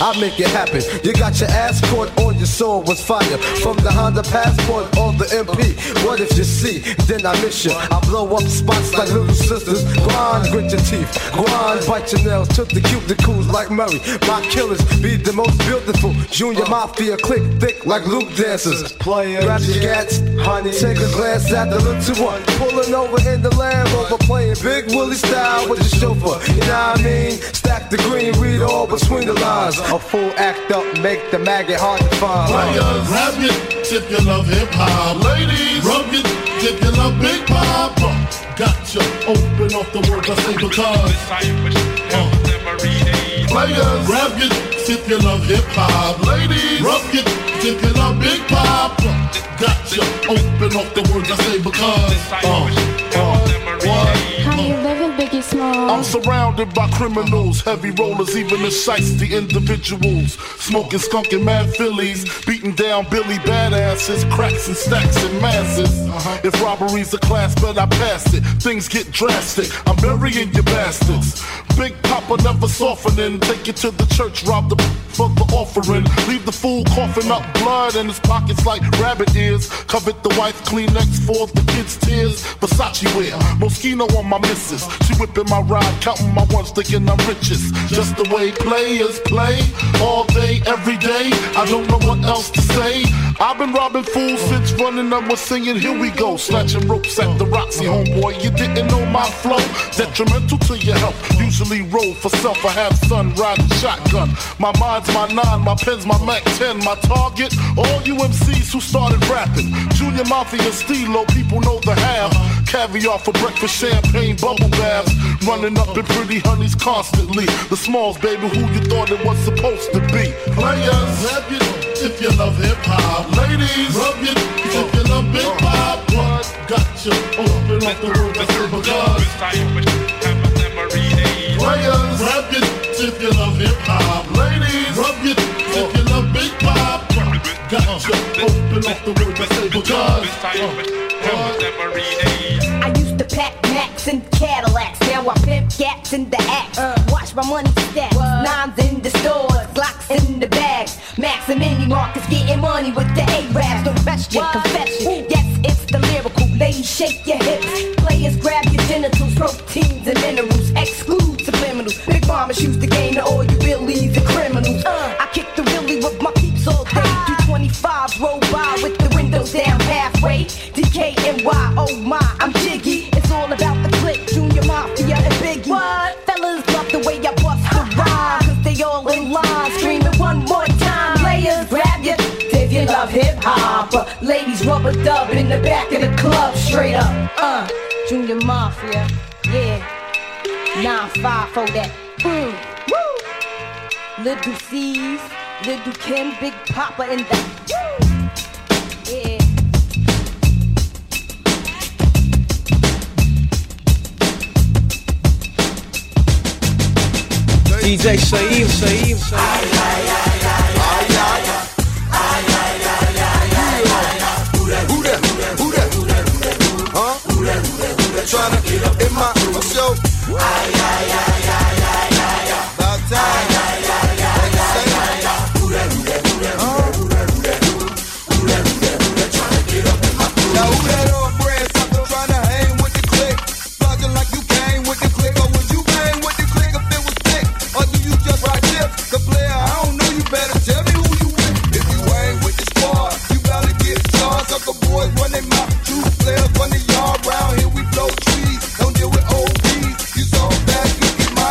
I make it happen. You got your ass caught on you saw was fire from the Honda Passport or the MP. What if you see? Then I miss you. I blow up spots like little sisters. Grind, grit your teeth, grind, bite your nails. Took the cuticles like Murray. My killers be the most beautiful. Junior mafia click thick like Luke dancers. Grab your gats, honey. Take a glance at the little one. Pulling over in the Land Rover, playing Big Willie style with the chauffeur. You know what I mean? Stack the green, read all between the lines. A full act up, make the maggot hard to find. Players, grab it, tip you love hip hop. Ladies, rub it, tip you love Big Pop. Gotcha, open off the work I single card. Players, grab it, tip you love hip hop. Ladies, rub it, tip you love Big Pop. Gotcha, open up the words I say because I'm surrounded by criminals, heavy rollers, even the shiesty individuals. Smoking skunk and mad Phillies, beating down Billy badasses, cracks and stacks and masses. If robbery's a class, but I pass it. Things get drastic, I'm burying you bastards. Big Papa never softening. Take you to the church, rob the for the offering. Leave the fool coughing up blood in his pockets like rabbit ears. Covet the wife, Kleenex, for the kids' tears. Versace wear, Moschino on my missus. She whipping my ride, counting my ones, thinking I'm richest. Just the way players play, all day, every day. I don't know what else to say. I've been robbing fools since running up with singing, here we go. Snatching ropes at the Roxy, homeboy, you didn't know my flow. Detrimental to your health, usually roll for self. I have sun riding shotgun. My mind's my nine, my pen's my Mac 10, my target. All you MCs who started rapping, Junior Mafia, Steelo, people know the half. Caviar for breakfast, champagne, bubble baths. Running up in pretty honeys constantly. The smalls, baby, who you thought it was supposed to be. Players, grab it if you love hip-hop. Ladies, rub it if you love Big Pop. Gotcha, open up the room, that's the begun. Players, grab it if you love hip-hop. Ladies, rub it if you love Big Pop. Gotcha, open up the room, that's the begun. I used to pack Macs and Cadillacs, now I pimp gaps in the act. Watch my money stack, nines in the stores, Glocks in the bags. Max and Mini Marcus getting money with the A-Raps. Don't question, confession, yes, it's the lyrical. Ladies, shake your hips. Players, grab your genitals, proteins and minerals. Exclude subliminals. Big mama shoes the game to all you realies and criminals. I kick the wheelie with my peeps all day. 325 roll by with the windows down halfway. DKNY, oh my, I'm jiggy. All about the click, Junior Mafia and Biggie. What? Fellas love the way I bust the rhyme, cause they all in line, screaming one more time. Players, grab ya, if you love hip-hop. Ladies, rubber dub in the back of the club, straight up. Junior Mafia, yeah. 9-5 for that. Woo! Little C's, Little Kim, Big Papa in the... Yeah. DJ Shyheim, trying to get up in my show. Players run the yard round here, we blow trees. Don't deal with old bees. You so fast, you get my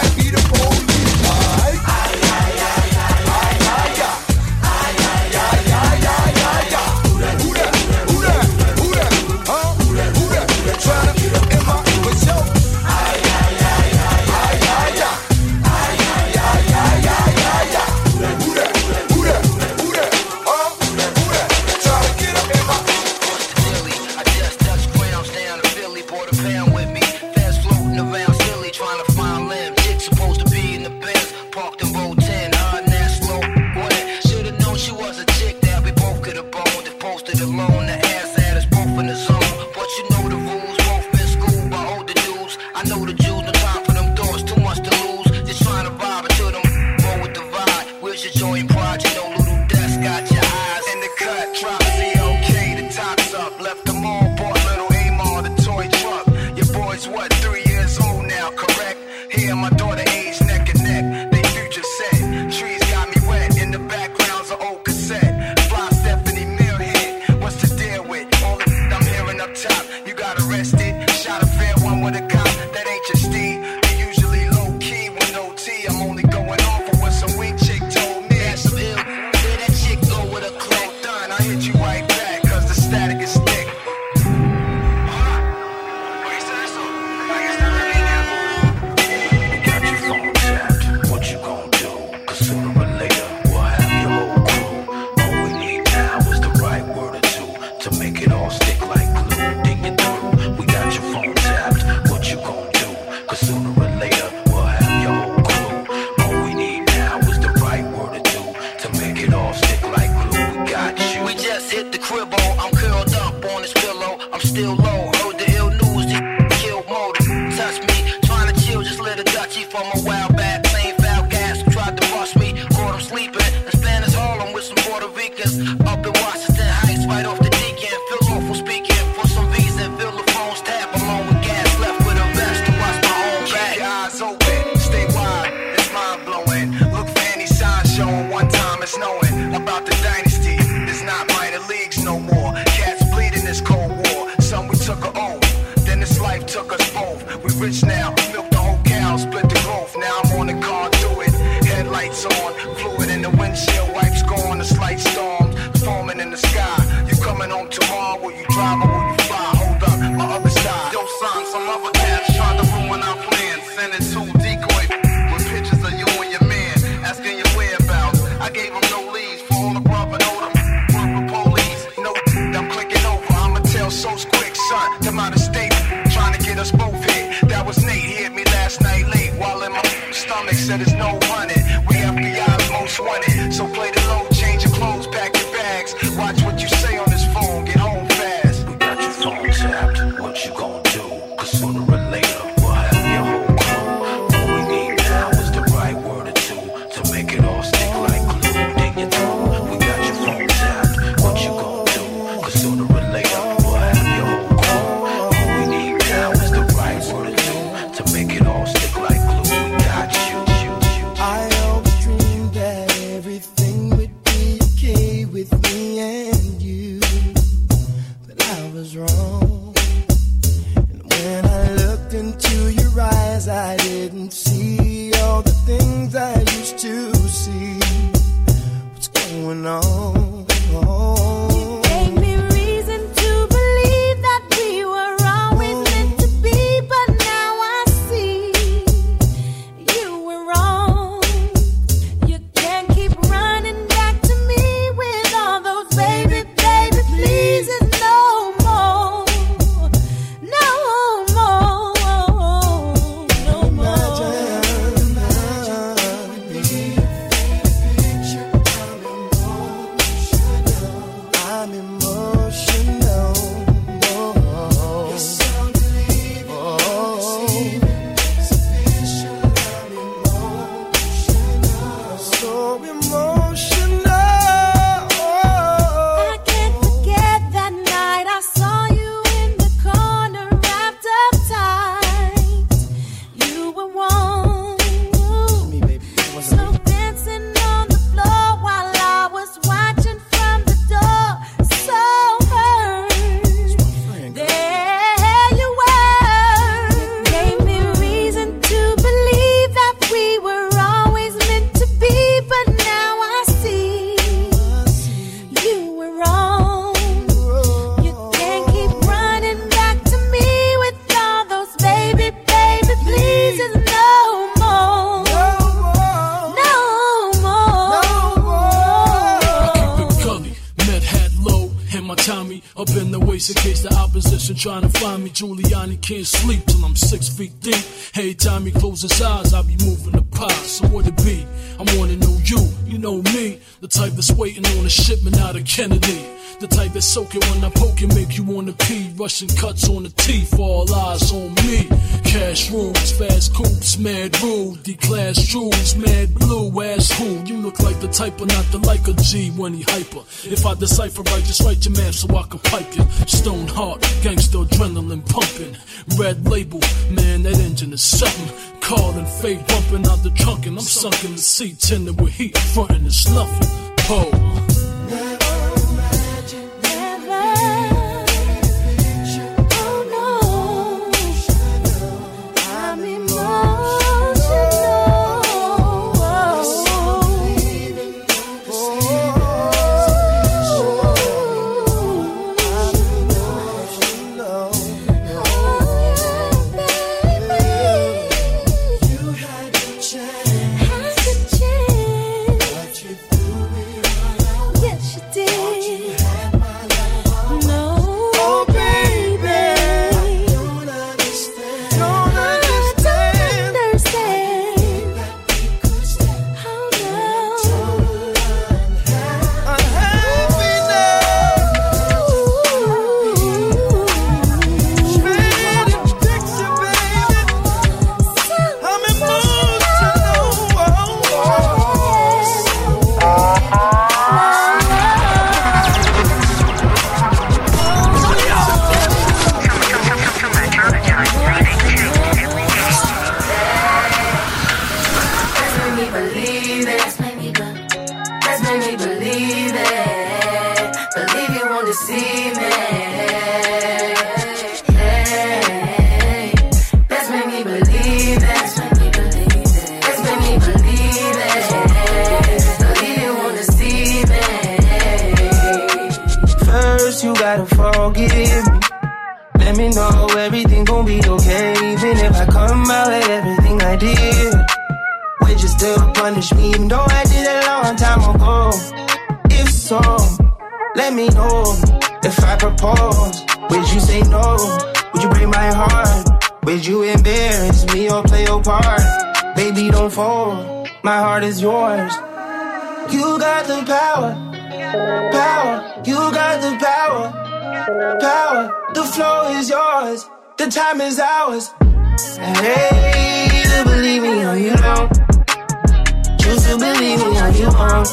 us knowing about the dynasty. It's not minor leagues no more. Cats bleed in this Cold War. Some we took our own, then this life took us both. We rich now, milk the whole cow, split the growth. Now I'm on the car, do it. Headlights on, fluid in the windshield, wipes gone, the slight storms forming in the sky. You coming home tomorrow? Will you drive or will you fly? Hold up, my other side. Yo, son, some other cats trying to ruin our plans, sending two decoys with pictures of you and your man, asking your whereabouts. I gave them no leads for all the profit, hold them. Work with police, no, I'm clicking over. I'ma tell so quick, son, come out of state, trying to get us both hit. That was Nate, he hit me last night late while in my stomach said there's no running. We FBI's most wanted, so play the low, change your clothes, pack your bags. Watch what you say on this phone, get home fast. We got your phone tapped, what you gon' do? 'Cause sooner or later we'll have your whole crew. All we need now is the right word or two to make it all stick like glue. Ding your door, we got your phone tapped, what you gon' do? 'Cause sooner or later we'll have your whole crew. All we need now is the right word or two to make it all stick like glue. We got you. I always dreamed that everything would be okay with me and you, but I was wrong. And when I looked into your eyes, I didn't see all the things I used to see. What's going on? You gave me reason to believe that we were always meant to be, but now I see you were wrong. You can't keep running back to me with all those baby, baby, pleases no more. No more. No more. I'm emotional. Oh, so emotional. I can't forget that night I saw you in the corner wrapped up tight. You were one. So dancing on the floor while I was watching from the door. So hurt. There you were. You gave me reason to believe that we were always meant to be, but now I see you were wrong. You can't keep running back to me with all those baby, baby, pleases no more. No more. Keep it gully, met hat low, hit my Tommy up in the waist in case the opposition trying to find me. Giuliani can't sleep till I'm 6 feet deep. Hey, time he closes his eyes, I be moving the pie. So what it be? I wanna know you, you know me, the type that's waiting on a shipment out of Kennedy. The type that's soaking when I poke and make you wanna pee. Russian cuts on the teeth, all eyes on me. Cash rooms, fast coupes, mad rude. D-class jewels, mad blue, ass who? You look like the type but not the like a G when he hyper. If I decipher right, just write your math so I can pipe you. Stone heart, gangster adrenaline pumping. Red label, man, that engine is something. Calling, fade bumping out the trunk and I'm sunk in the seat, tender with heat, frontin' and snuffin'. Oh. Yeah. make me believe it. Believe you won't deceive me. Hey, let's make me believe it. Let's make me believe it. Believe you won't deceive me. First you gotta forgive me. Let me know everything gon' be okay. Even if I come out with everything I did, would you still punish me even though I did a long time ago? If so, let me know. If I propose, would you say no? Would you break my heart? Would you embarrass me or play your part? Baby, don't fold, my heart is yours. You got the power, power. You got the power, power. The flow is yours, the time is ours. Hey, you believe me or you don't. Choose to believe me or you won't.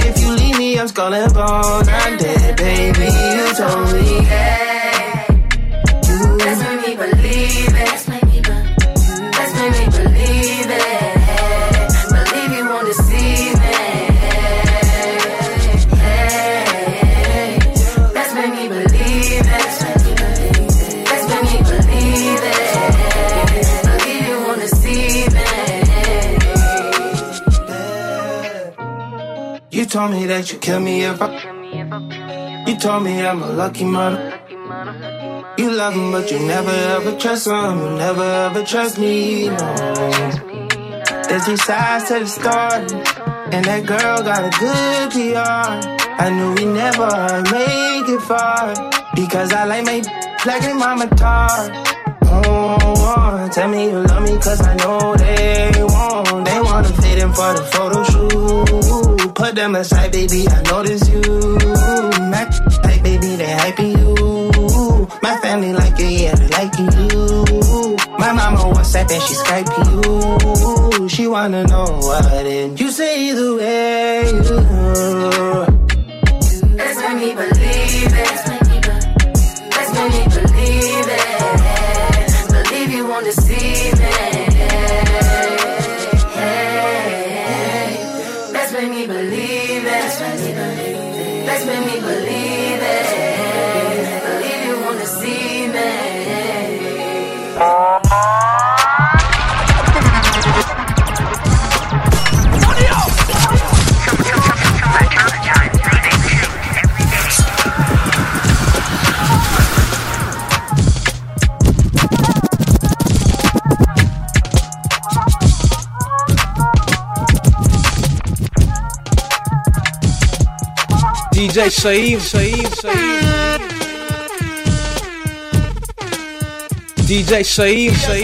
If you leave me, I'm skull and bone. I'm dead, baby, you told me. Hey, you. Let's make me believe it. Let's make me believe it. Believe you won't deceive me. Hey, let's make me believe it. You told me that you'd kill me if I. You told me I'm a lucky mother. You love him, but you never ever trust him. You never ever trust me, no. There's two sides to the story, and that girl got a good PR. I knew we never make it far, because I like my black and mama tar. Oh, tell me you love me, cause I know they won't. They wanna fit in for the photo shoot. Put them aside, baby, I notice you. My like, baby, they hyping you. My family like you, yeah, they like you. My mama WhatsApp and she Skype you. She wanna know what it. You say either way, you know. Let's make me believe it. Let's make me believe it. Believe you won't deceive me. DJ Shyheim. DJ Shyheim.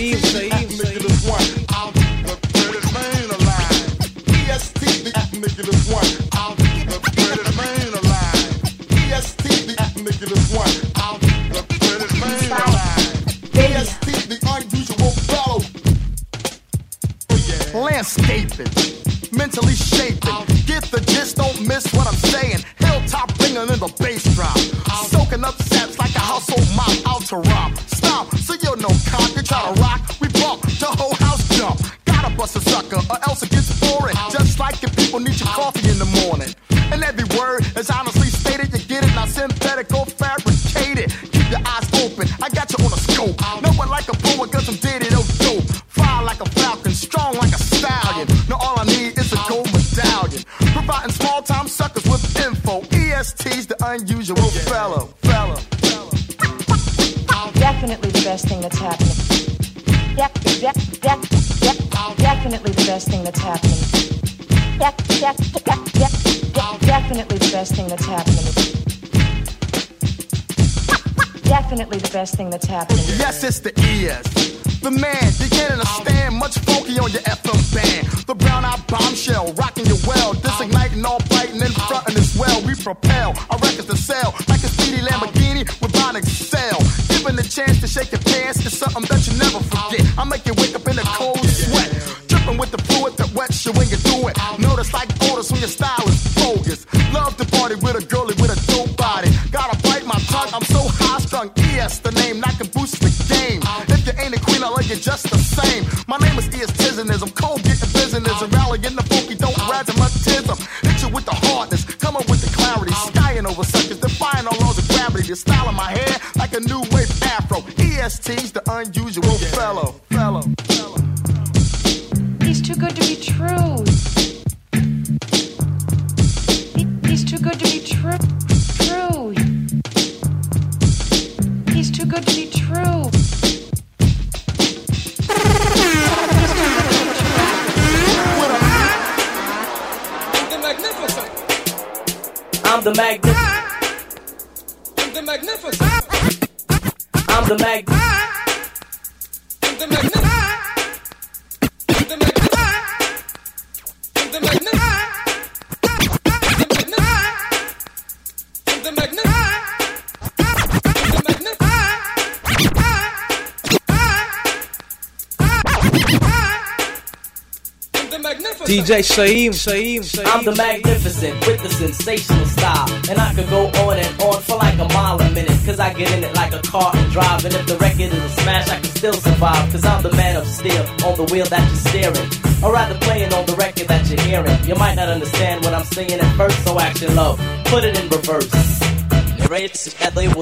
Yes, it's the ears. The man, you can't understand. Much funky on your FM band. The brown-eyed bombshell, rocking you well. This igniting, all biting in front and as well. We propel our records to sell like a speedy Lamborghini with Bionic Excel. Given the chance to shake your pants is something that you never forget. I make you wake up in a cold sweat, dripping with the fluid that wets you when you do it. Notice like odors when your style is bogus. Love to party with a girlie with a dope body. Gotta bite my tongue, I'm so high-strung. ES, the name, not can boost the game. If you ain't a queen, I love you just the same. My name is ES Tizinism, cold getting business, and rallying the funky, don't razz my tism. Hit you with suckers, defying all laws of gravity. The style of my hair like a new wave afro. EST's the unusual fellow. He's too good to be true. He's too good to be true. He's too good to be true. I'm the magnificent. I'm the magnificent. I'm the magnificent. I'm the magnificent. I'm the magnificent. I'm the magnificent. DJ Shyheim. I'm the magnificent with the sensational style. And I could go on and on for like a mile a minute, cause I get in it like a car and drive. And if the record is a smash, I can still survive, cause I'm the man of steel on the wheel that you're steering, or rather playing on the record that you're hearing. You might not understand what I'm saying at first, so action low, put it in reverse. I'm just conversing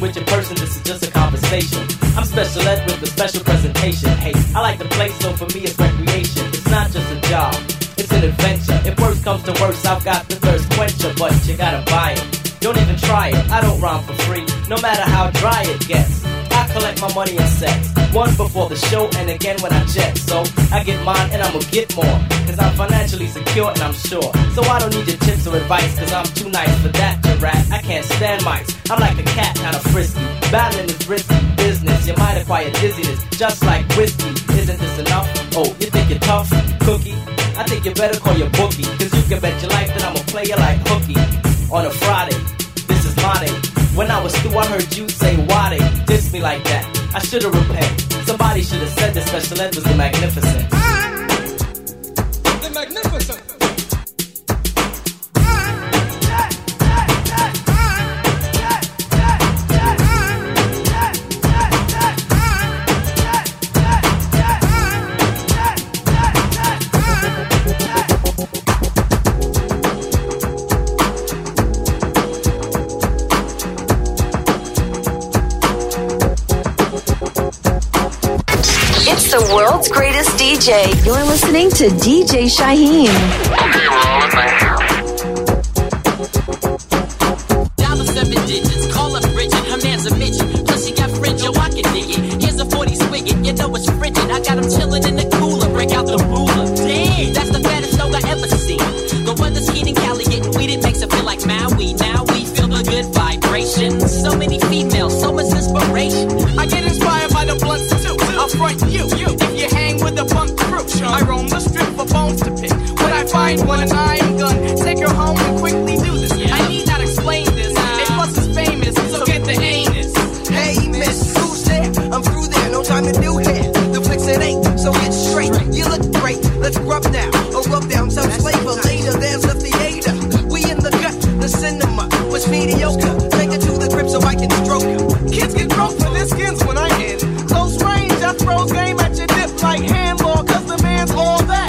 with your person, this is just a conversation. I'm special ed with a special presentation. Hey, I like to play, so for me it's recreation. It's not just a job, it's an adventure. If worse comes to worse, I've got the thirst quencher, but you gotta buy it, don't even try it. I don't rhyme for free, no matter how dry it gets. I collect my money in sets, one before the show and again when I jet. So I get mine and I'ma get more, cause I'm financially secure and I'm sure. So I don't need your tips or advice, cause I'm too nice for that, you rat. I can't stand mics, I'm like a cat, not a frisky. Battling is risky business, you might acquire dizziness, just like whiskey. Isn't this enough? Oh, you think you're tough, cookie? I think you better call your bookie, cause you can bet your life that I'ma play you like hooky. On a Friday, this is my day. When I was through, I heard you say, why they diss me like that? I should've repented. Somebody should've said that special ed was the magnificent. The magnificent. The world's greatest DJ. You're listening to DJ Shyheim. Okay, we're all in my house. $7 digits, call up Bridget, her man's a midget. Plus she got fringe, yo, I can dig it. Here's a 40 spigot, you know it's frigid. I got him chillin' in the cooler, break out the ruler. Damn, that's the fattest dog I ever seen. The weather's heat in Cali, getting weeded makes it feel like Maui. Now we feel the good vibration. So many females, so much inspiration. I get inspired by the blunts too. I'll front you. If you hang with a punk crew, I roam the strip for bones to pick. When I find one, an iron gun, take her home and quickly do this. Yeah. I need not explain this. They plus is famous, so get the anus. Hey, miss, who's there? I'm through there, no time to do hair. The flicks at 8, so get straight. You look great, let's rub down. Oh, rub down some flavor later, there's a theater. We in the gut, the cinema was mediocre. Take her to the crib so I can stroke her. Kids get broke for their skins when I end. Close range, I throws game at your dip like handball, cause the man's all that.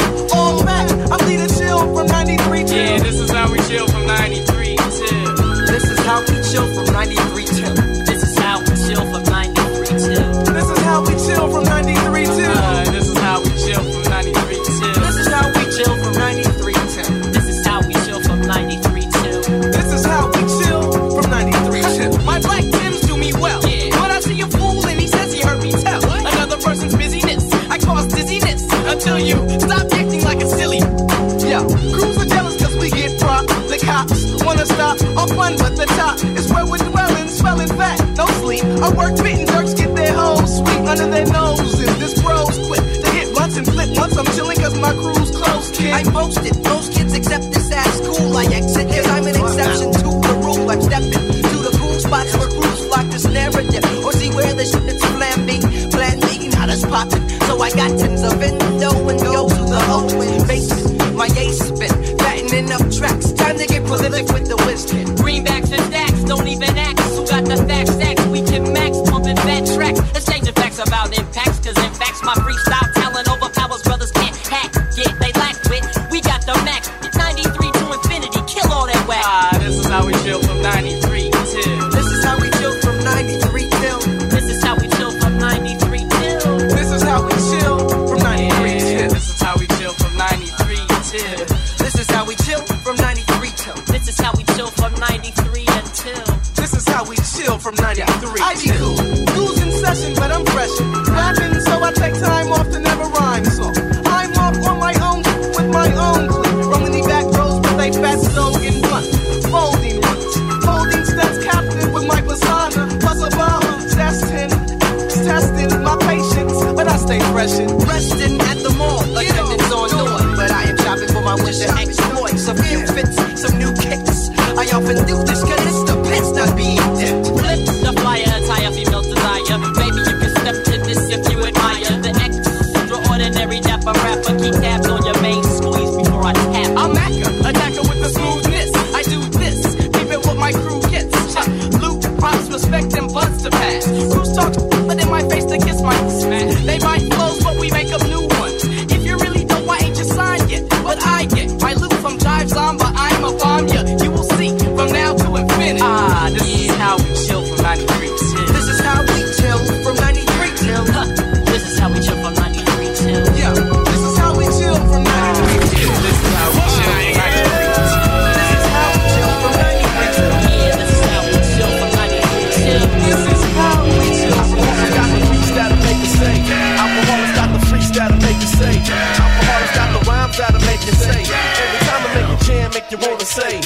I'm leading chill from 93 till. Yeah, this is how we chill from 93 till. This is how we chill from 93 till. This is how we chill from 93 till. This is how we chill from 93 till. This is how we chill from 93 till. This is how we session. Resting at the mall, attendance on door. But I am shopping for my winter exploits. Some new fits, some new kicks. I often do this cause it's the best not being dipped. Flip the flyer, entire female desire. Maybe you can step to this if you admire the extraordinary dapper rapper. Keep tabs on your main squeeze before I tap. I'm Macca, attacker with the smoothness. I do this, keep it what my crew gets. Loot, props, respect, and buzz to pass. Who's talking but in my face to kiss my smack? They might close, but we make up new ones. If you really know, I ain't your sign yet. But I get my loot from Jive Zomba. I'm a bomb, yeah. You will see from now to infinity. Ah, this is how we chill from 93 till. This is how we chill from 93 till. This is how we chill from 93 till. Yeah, this is how we chill from 93 till. This is how we chill from 93 till. This is how we chill from 93 till. Yeah, this is how we chill from 93 till. This is how we chill from 93 till. Alcoholics got the freaks that'll make it say. Alcoholics got the freaks that'll make it say. Alcoholics got the rhymes that'll make it say. Every time I make a jam, make you wanna say.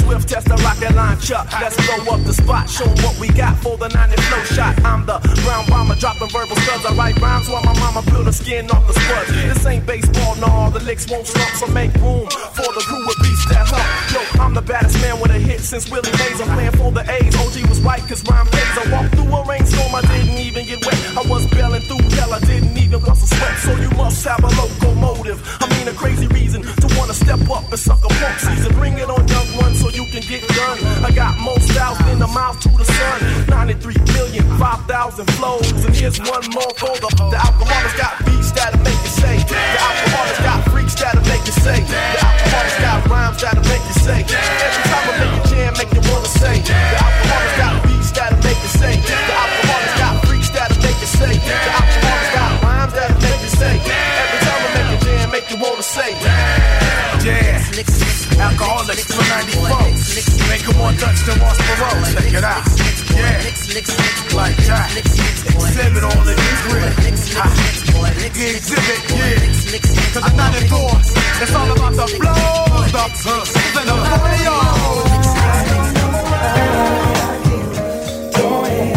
Swift test the rocket line chuck. Let's blow up the spot. Show what we got for the 90 flow shot. I'm the brown bomber dropping verbal studs. I write rhymes while my mama peel the skin off the spuds. This ain't baseball, nah. The licks won't slump, so make room for the crew with beats that hump. Yo, I'm the baddest man with a hit since Willie Mays. I'm playing for the A's. OG was right cause rhyme pays. I walked through a rainstorm, I didn't even get wet. I was bailing through hell, I didn't even want to sweat. So you must have a locomotive. I mean a crazy reason to wanna step up and suck a punk season. Bring it on young ones so you can get done. I got more styles than a mile to the sun. 93,005,000 flows. And here's one more folder. The alcoholics got beats that'll make you say. The alcoholics got freaks that'll make you say. The alcoholics got rhymes that'll make you say. Every time I make a jam, make you wanna say. The alcoholics got beats that'll make you say. The alcoholics got freaks that'll make you say. The alcoholics got rhymes that'll make you say. Every time I make a jam, make you wanna say. Yeah. Alcoholics for 94. Make them more Dutch than Ross Perot. Check it out. Yeah. Like that. Exhibit all in this grip. The exhibit, yeah. Cause I'm not endorsed. It's all about the blows, the puffs, and the folios. Don't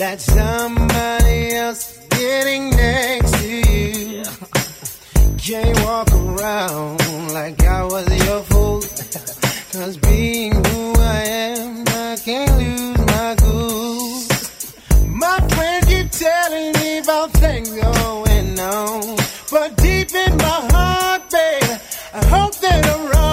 that somebody else getting next to you. Can't walk around like I was your fool, 'cause being who I am, I can't lose my cool. My friend keep telling me about things going on, but deep in my heart, babe, I hope that I'm wrong.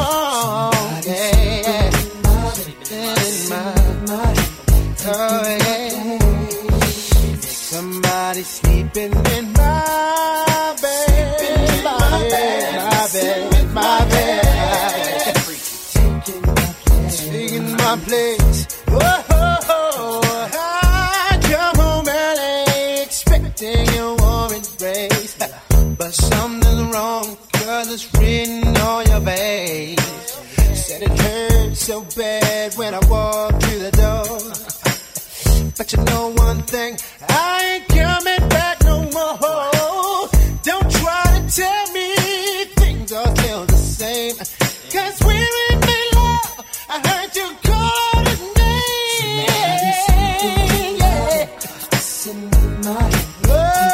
Somebody's sleeping in my bed, sleeping in my bed, my bed, my bed, taking my place. Oh, I come home early, expecting your warm embrace, but something's wrong, 'cause it's written on your face. Said it hurt so bad when I walked through the door. But you know one thing, I ain't coming back no more. Don't try to tell me things are still the same, 'cause we're in love. I heard you call his name. Yeah. Oh, yeah, yeah, yeah. Oh, yeah, yeah, yeah. Sleeping in my bed.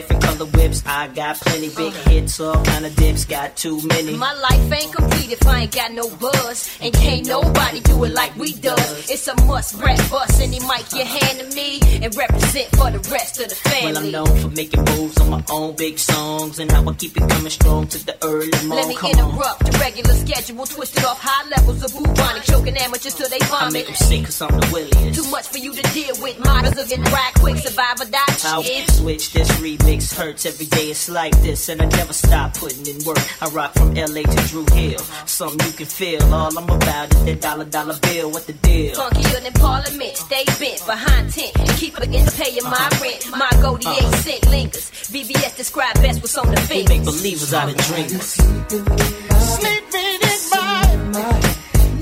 Different color whips, I got plenty big hits, all kind of dips, got too many. My life ain't complete if I ain't got no buzz, and can't nobody do it like we does. It's a must rap bust, any mic you hand to me, and represent for the rest of the family. Well, I'm known for making moves on my own big songs, and how I keep it coming strong to the early morning. Let me interrupt the regular schedule, twisted off high levels of bubonic, choking amateurs till they vomit. I make them sick 'cause I'm the williest. Too much for you to deal with, models are getting right quick, survive or die shit. I'll switch this read. Mix hurts every day, it's like this, and I never stop putting in work. I rock from LA to Drew Hill, something you can feel. All I'm about is that dollar bill. What the deal? Funkier than Parliament, stay bent behind tent and keep it against paying my rent. My goldie 8 cent lingers. VBS describe best what's on the fingers. They make believers out of drinkers. Sleeping in my,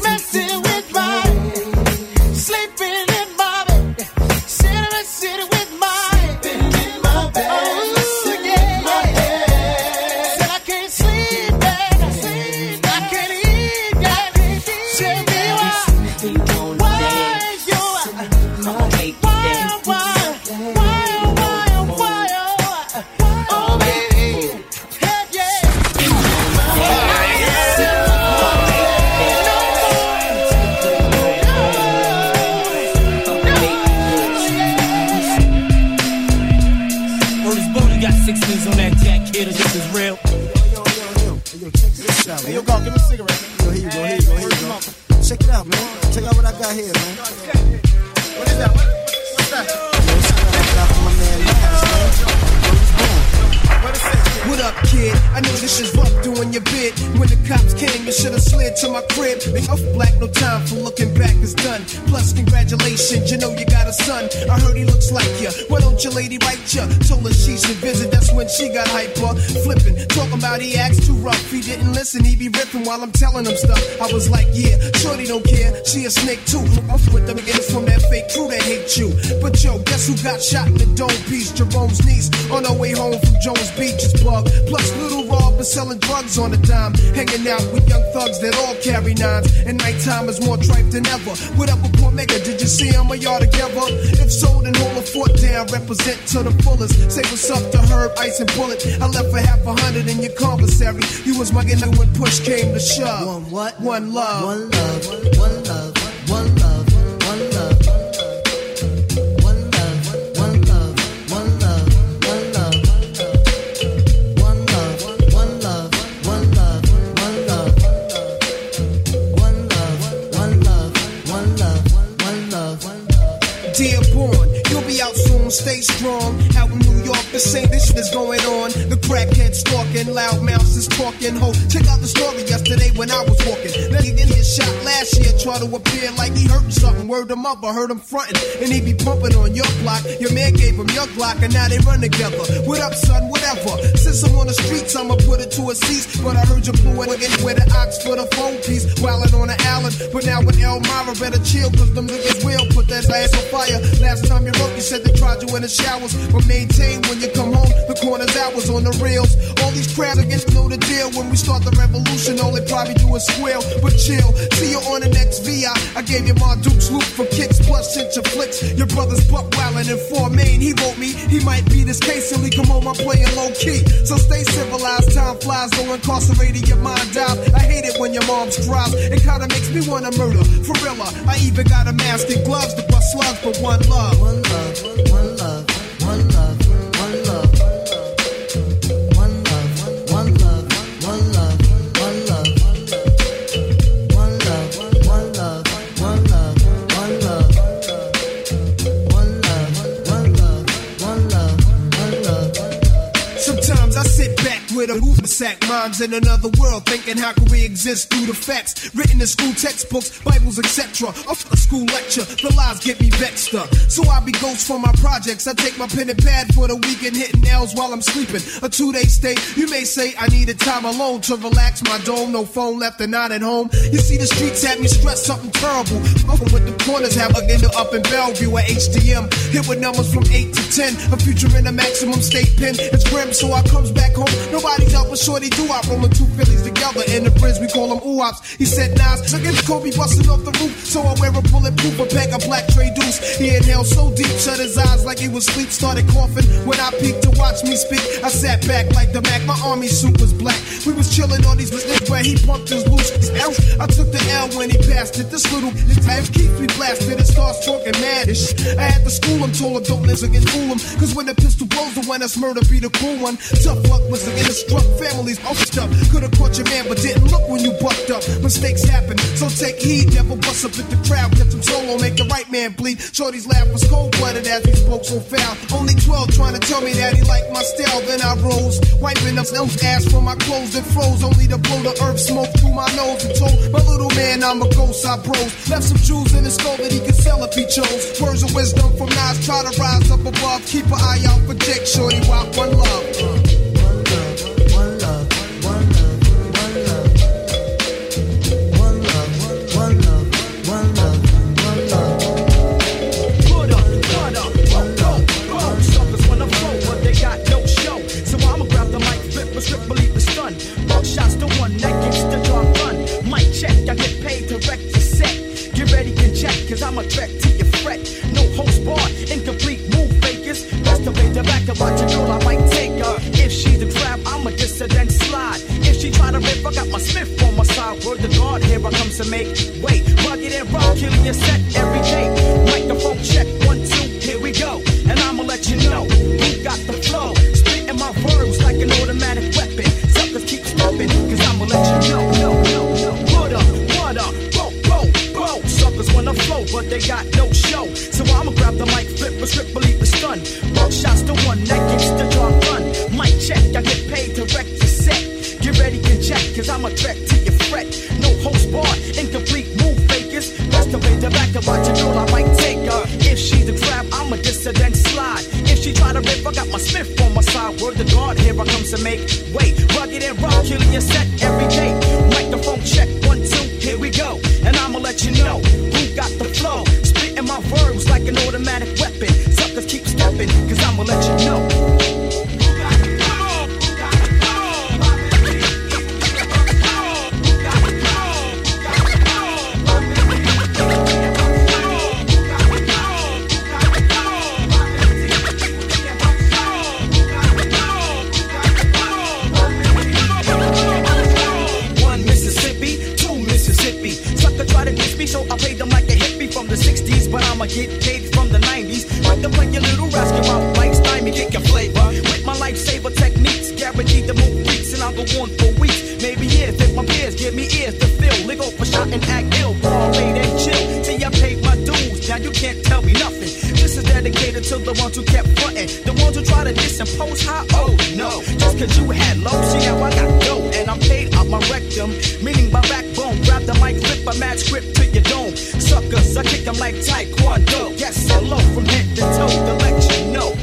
messing with my, sleeping in my, sitting with my. Check it out, man. Check out what I got here, man. What is that? What's that? What up, kid? I know this is rough doing your bid. When the cops came, you should have slid to my crib. They off black, no time for looking back is done. Plus, congratulations, you know you got a son. I heard he looks like ya. Why don't your lady write ya? Told her she should visit, that's when she got hyper. Flipping, talking about he acts too rough. He didn't listen, he be ripping while I'm telling him stuff. I was like, yeah, shorty don't care. She a snake too. Off with them niggas from that fake crew that hate you. But yo, guess who got shot in the dome piece? Jerome's niece on her way home from Jones Beach. Plug. Plus Little Rob was selling drugs on a dime, hanging out with young thugs that all carry nines, and nighttime is more tripe than ever. What up with Poor Mega? Did you see him or y'all together? If so, then hold a fort down, represent to the fullest. Say what's up to Herb, Ice and Bullet. I left for $500 in your conversary. You was my nigga when push came to shove. One what? One love. One love. One love. One love. One love. One love. One love. One love. Dearborn, you'll be out soon. don't stay strong. Out in New York, the samest is going on. The crackheads talking, loud mouths is talking. Ho, check out the story yesterday when I was walking. Then he get his shot last year, try to appear like he hurting something. Word him up, I heard him fronting. And he be pumping on your block. Your man gave him your Glock, and now they run together. What up, son? Whatever. Since I'm on the streets, I'ma put it to a cease. But I heard you blew it with an ox for the phone piece. Wildin' on the island, but now with Elmira, better chill, cause them niggas will put that ass on fire. Last time you wrote, you said they tried you in the showers. But maintain when you come home, the corner's ours on the rails. All these crabs against know the deal. When we start the revolution, all they probably do is squeal. But chill, see you on the next VI. I gave you my Duke's loop for kicks, plus sent your flicks. Your brother's buck wildin' in Fort Maine. He wrote me, he might be this case till he come home, I'm playing low key. So stay civilized, time flies, though incarcerated, your mind dies. I hate it when your mom's drops. It kinda makes me wanna murder, for real. I even got a mask and gloves to bust slugs, but one love. One love, one love, one love, one love. One love, one love, one love, one love. One love, one love, one love, one love. One love, one love, one love, one love. Sometimes I sit back with a hoof sack, moms in another world, thinking how can we exist through the facts written in school textbooks, Bibles, etc. A school lecture, the lies get me vexed up. So I be ghost for my projects. I take my pen and pad for the weekend, hitting L's while I'm sleeping. A 2-day stay, you may say I needed time alone to relax my dome. No phone left and not at home. You see, the streets had me stressed, something terrible. Open with the corners, have a dinner up in Bellevue at HDM. Hit with numbers from 8 to 10. A future in a maximum state pen. It's grim, so I comes back home. Nobody's up with shorty doo-wop, rolling two Phillies together in the bridge, we call them oo-ops. He said, Nas, look at Kobe busting off the roof, so I wear a bulletproof, a pack of black Trey Deuce. He inhaled so deep, shut his eyes like he was asleep, started coughing. When I peeked to watch me speak, I sat back like the Mac, my army suit was black. We was chilling on these lists where he pumped his loose. I took the L when he passed it, this little life keeps me blasted, it starts talking maddish. I had to school him, told him, don't listen and fool him, cause when the pistol blows, the one that's murder be the cool one. Tough luck was the inner struck families off stuff. Could've caught your man, but didn't look when you bucked up. Mistakes happen, so take heed. Never bust up at the crowd. Get them solo, make the right man bleed. Shorty's laugh was cold-blooded as he spoke so foul. Only 12 trying to tell me that he liked my style. Then I rose, wiping up Elm's ass from my clothes that froze. Only to blow the earth smoke through my nose. And told my little man I'm a ghost, I bros. Left some jewels in his skull that he could sell if he chose. Words of wisdom from Nas, try to rise up above. Keep an eye out for Jake, shorty, rock one love. Cause I'm a threat to your fret. No host bar, incomplete move fakers. That's the way to back to watch a girl, I might take her. If she's a crab, I'm a dissident slide. If she try to rip, I got my Smith on my side. Word to God, here I come to make weight. Rugged and rock, killing your set every day. Microphone check, 1, 2, here we go. And I'ma let you know, who got the flow. Spitting my words like an automatic weapon. Suckers keep stopping, cause I'ma let you know. Wanna flow, but they got no show. So I'ma grab the mic, flip a strip, believe it's done. Buckshot's the one that gets the job done. Mic check, I get paid to wreck the set. Get ready and check, cause I'm a threat to your fret. No host bar, incomplete move fakers. That's the way to back to watch a girl, I might take her. If she's a crab, I'm a dissident slide. If she try to rip, I got my Smith on my side. Word to God, here I come to make weight. Rugged and rock, killing your set every day. Microphone check, 1, 2, here we go. And I'ma let you know. Got the flow, spitting my words like an automatic weapon. Suckers keep stepping, cause I'ma let you know. One Mississippi, two Mississippi. Sucker try to diss me, so I paid them like the 60s, but I'ma get paid from the 90s. Like to play your little rascal out like Stymie, kick your flavor. With my lifesaver techniques, guaranteed to move freaks, and I'll go on for weeks. Maybe years, if my peers give me ears to fill. Lick off a shot and act ill, ball, made and chill. Till I paid my dues, now you you can't tell me nothing. This is dedicated to the ones who kept frontin', the ones who try to diss and pose high. Oh no, just cause you had low, see how I got dough. And I'm paid off my rectum, meaning my backbone. Grab the mic, flip a mad script to your dome. Suckers, I kick them like taekwondo. Yes, I'm low from head to toe to let you know.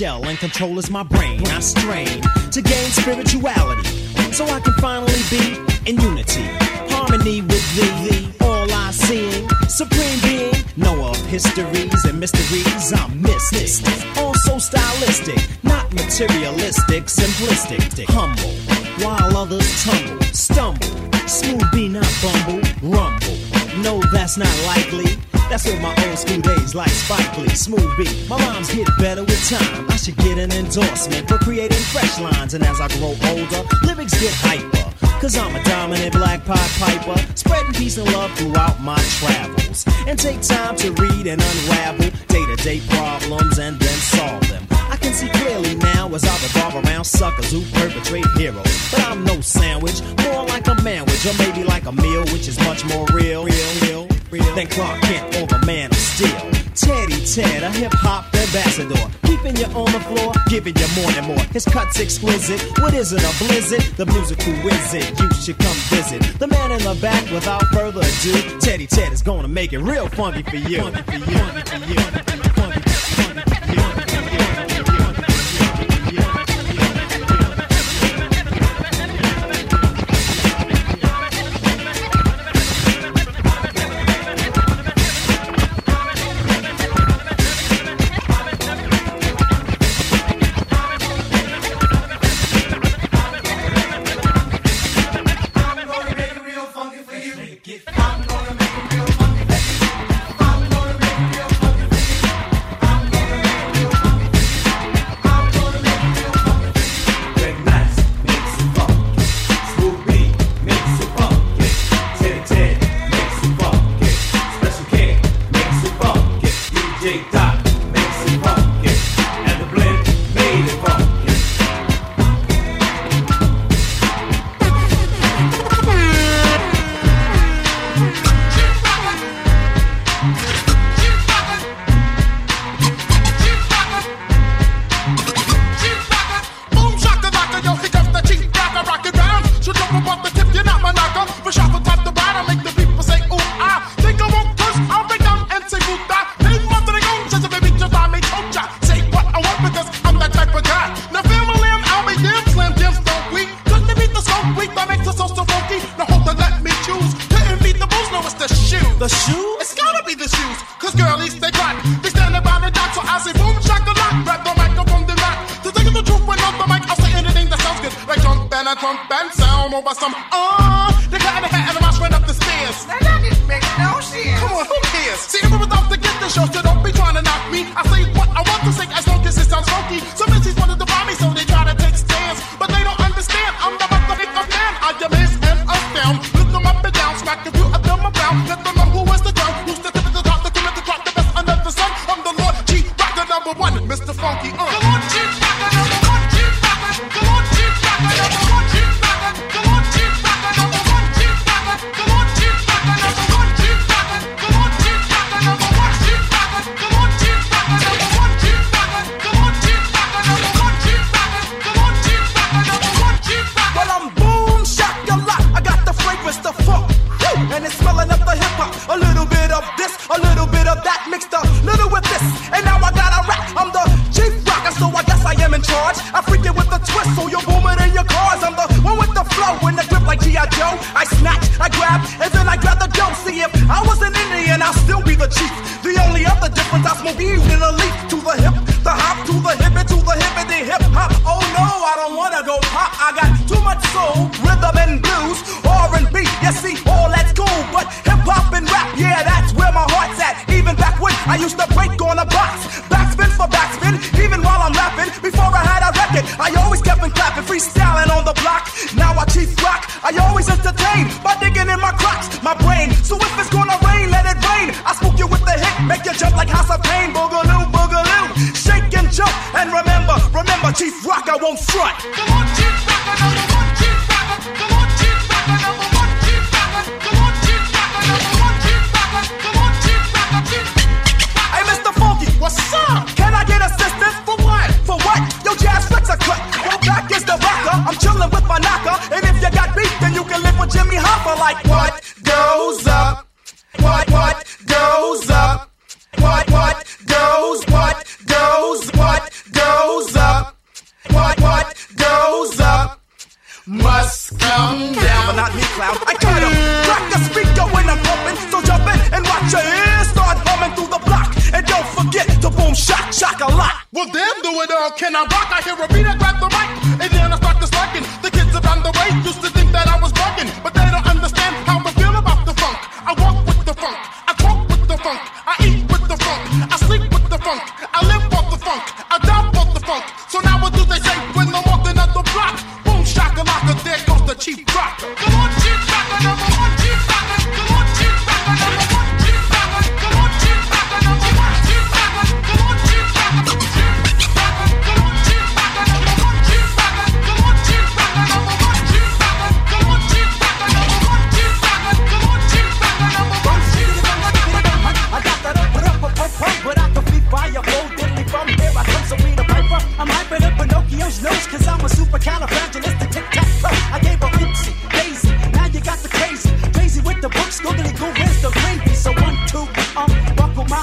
Shell and control is my brain. I strain to gain spirituality so I can finally be in unity, harmony with thee, all I seeing, supreme being, know of histories and mysteries. I'm mystic, also stylistic, not materialistic, simplistic, humble, while others tumble, stumble, smooth be not bumble, rumble. No, that's not likely. That's what my old school days like Spike Lee, Smooth B. My rhymes get better with time. I should get an endorsement for creating fresh lines. And as I grow older, lyrics get hyper, cause I'm a dominant black Pied Piper, spreading peace and love throughout my travels. And take time to read and unravel day-to-day problems and then solve them. I can see clearly now as I revolve around suckers who perpetrate heroes. But I'm no sandwich, more like a manwich, or maybe like a meal, which is much more real. Then Clark Kent or the Man of Steel, Teddy Ted, a hip-hop ambassador, keeping you on the floor, giving you more and more. His cut's exquisite, what is it, a blizzard? The musical wizard, you should come visit. The man in the back, without further ado, Teddy Ted is gonna make it real funky for you. Funky for you, funky for you, funky for you, funky for you. come over some they got the hat and the mouse ran up the stairs. Now that didn't make no sense. Come on, who cares? See, if it was off to get the show, so don't be trying to knock me. I say what I want to say as long as it sounds funky. Some bitches wanted to buy me, so they try to take stands. But they don't understand, I'm the motherfucking man. I amaze and astound, look them up and down, smack a few of them around. Let them know who was the girl, who's the tip of the top, the cream of the crop, the best under the sun. I'm the Lord G, rocker number one, Mr. Funky. The Lord G, rocker number one, G, rocker, the Lord G, rocker number one, G, rocker, the Lord G, rocker number one, G, rocker, the Lord G, rocker number one, G, rocker, the Lord G, rocker number one, G, rocker, the Lord G, rocker number one, G, rocker, the Lord G, rocker number one, G, rocker, the Lord G, rocker number one, G, rocker. Well, I'm boom shock a lot. I got the fragrance to fuck, and it's smelling up the hip hop. A little bit of this, a little bit of that mixed up, little with this, and now I got a rap. I'm the Chief Rocker, so I guess I am in charge. I freak it with a twist, so you're booming in your cars. I'm the one with the flow and the grip like G.I. Joe. I snatch, I grab, and then I grab the dough. See, if I was an Indian, I'd still be the chief. The only other difference, I smoke weed in a leaf. To the hip, the hop, to the hip, and to the hip, and the hip hop. Oh no, I don't wanna go pop. I got too much soul, rhythm and blues, R&B. You see, all that's cool, but hip hop and rap, yeah, that's where my heart's at. Even back when I used to break on a box, backspin for backspin, even while I'm rapping. Before I had a record, I always kept on clapping, freestyling on the block. Now I Chief Rock, I always entertain by digging in my crotch, my brain. So if it's gonna rain, let it rain. I spook you with the hit, make you jump like House of Pain. Boogaloo, boogaloo, shake and jump. And remember, remember, Chief Rock, I won't front. Come on, Chief Rock, I know the one Chief Rock, come on, Chief Rock, I know the one Chief Rock, come on, Chief Rock, I know the one Chief Rock, come on, Chief Rock, Chief Rock. Hey, Mr. Funky, what's up? Can I get assistance? For what? For what? Yo, jazz flex a cut. Yo, back is the rocker. I'm chillin' with my knocker. And if you got beef, then you can live with Jimmy Hopper. Like what goes up? What goes up? What goes up? What goes up? Must come down. But not me, clown. I got him. Crack the speaker when I'm pumping. So jump in and watch your ears start humming through the block. And don't forget to boom shock, shock a lot. Well, them do it all. Can I rock? I hear a beat, I grab the mic. And then I start to slacking. The kids around the way used to think that I was bugging. But they don't understand how I feel about the funk. I walk with the funk. I talk with the funk. I eat with the funk. I sleep with the funk. I live off the funk. I die off the funk. So now what do they say when I'm walking up the block? Shock-a-locker, there goes the Chief Rocker. Come on, Chief Rocker, number one, Chief Rocker. Come on, Chief Rocker, number one, Chief Rocker. Come on, Chief Rocker, number one, Chief Rocker. Come on, Chief Rocker, number one, Chief Rocker. Come on, Chief Rocker, number one, Chief Rocker. Come on, Chief Rocker, number one, Chief Rocker. Come on, Chief Rocker, number one, Chief Rocker. Come on, Chief Rocker, number one, Chief Rocker. I got that up, but I can flee fire, blow deadly from here. I come so me the Piper. I'm hyping up Pinocchio's nose, 'cause I'm a supercalifragilistic. The books go to go where's the gravy. So 1, 2, buckle my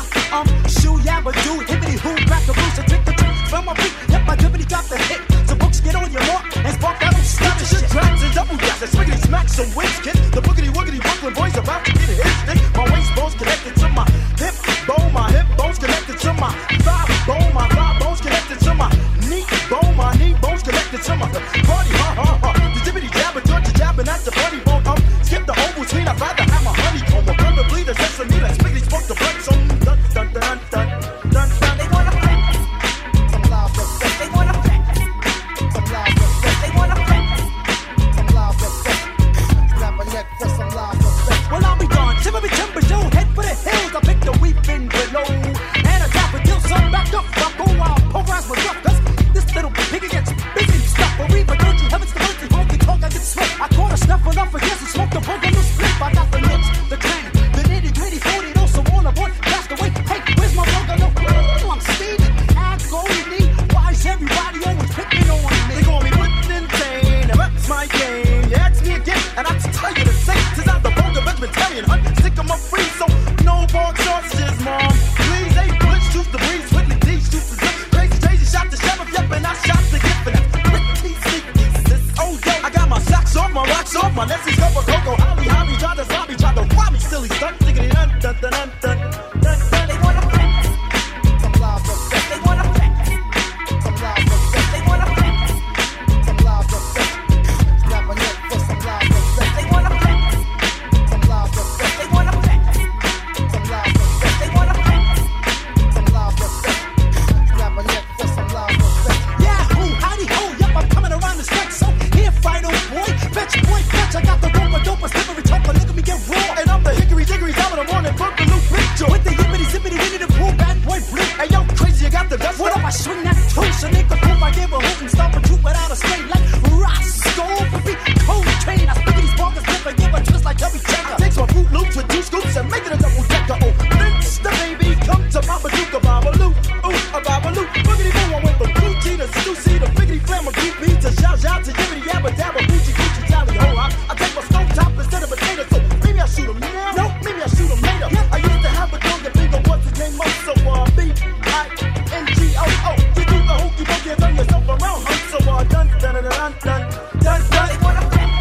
shoe, yeah, but do hippity hoo, crack the boots, and trick the trick from my feet. Yep, my dippity drop the hit. So books get on your mark and spark out and stop the shit. Grabs and double drops and swiggity smacks some wings, kid. The boogity woogity Brooklyn boys about to get a hit stick. My waist bone's connected to my hip bone, my hip bone's connected to my thigh bone, my thigh bone's connected to my knee bone, my knee bone's connected to my party. Ha ha ha. The dippity jabber, Georgia jabbing at the party bone. Skip the whole routine, I'd rather have a honeycomb. Or probably the sesame that spiggity spoke the brakes on. Dun, dun, dun, dun, dun, dun. They wanna flex. Some live respect. They wanna flex. Some live respect. They wanna flex. Some live respect. Snap a neck for some live respect. Well, I'll be gone. Timber me timber, yo. Head for the hills. I pick the weeping below. And I drop a deal, some back up. Buckle, I'll pulverize my rough dust. This little piggy gets busy stuff. But don't you have a got the best. What if I swing that toast and make a pull my neighborhood and stomp a troop without a slate like Roscoe for me? Cold train, I spit these bonkers, never give a twist like every checker. Takes my boot loops with 2 scoops and make it a double decker. Oh, Vince the baby, come to Papa Duke, a babaloo, ooh, a babaloo. Boogity boo, I went from Gucci to Susie to Biggity Flam, a Goopy to Zha Zha to Yibbity Yabba Dabba, Gucci Gucci Tally Ho Hop. I take my stove top instead of potato, so maybe I shoot him now. No, maybe I shoot him later. I used to have a dog that bigger once it came up, so B-I-N-G-O-O. You do the hokey pokey and turn yourself around, huh? So dun dun dun dun dun dun dun. They wanna flex.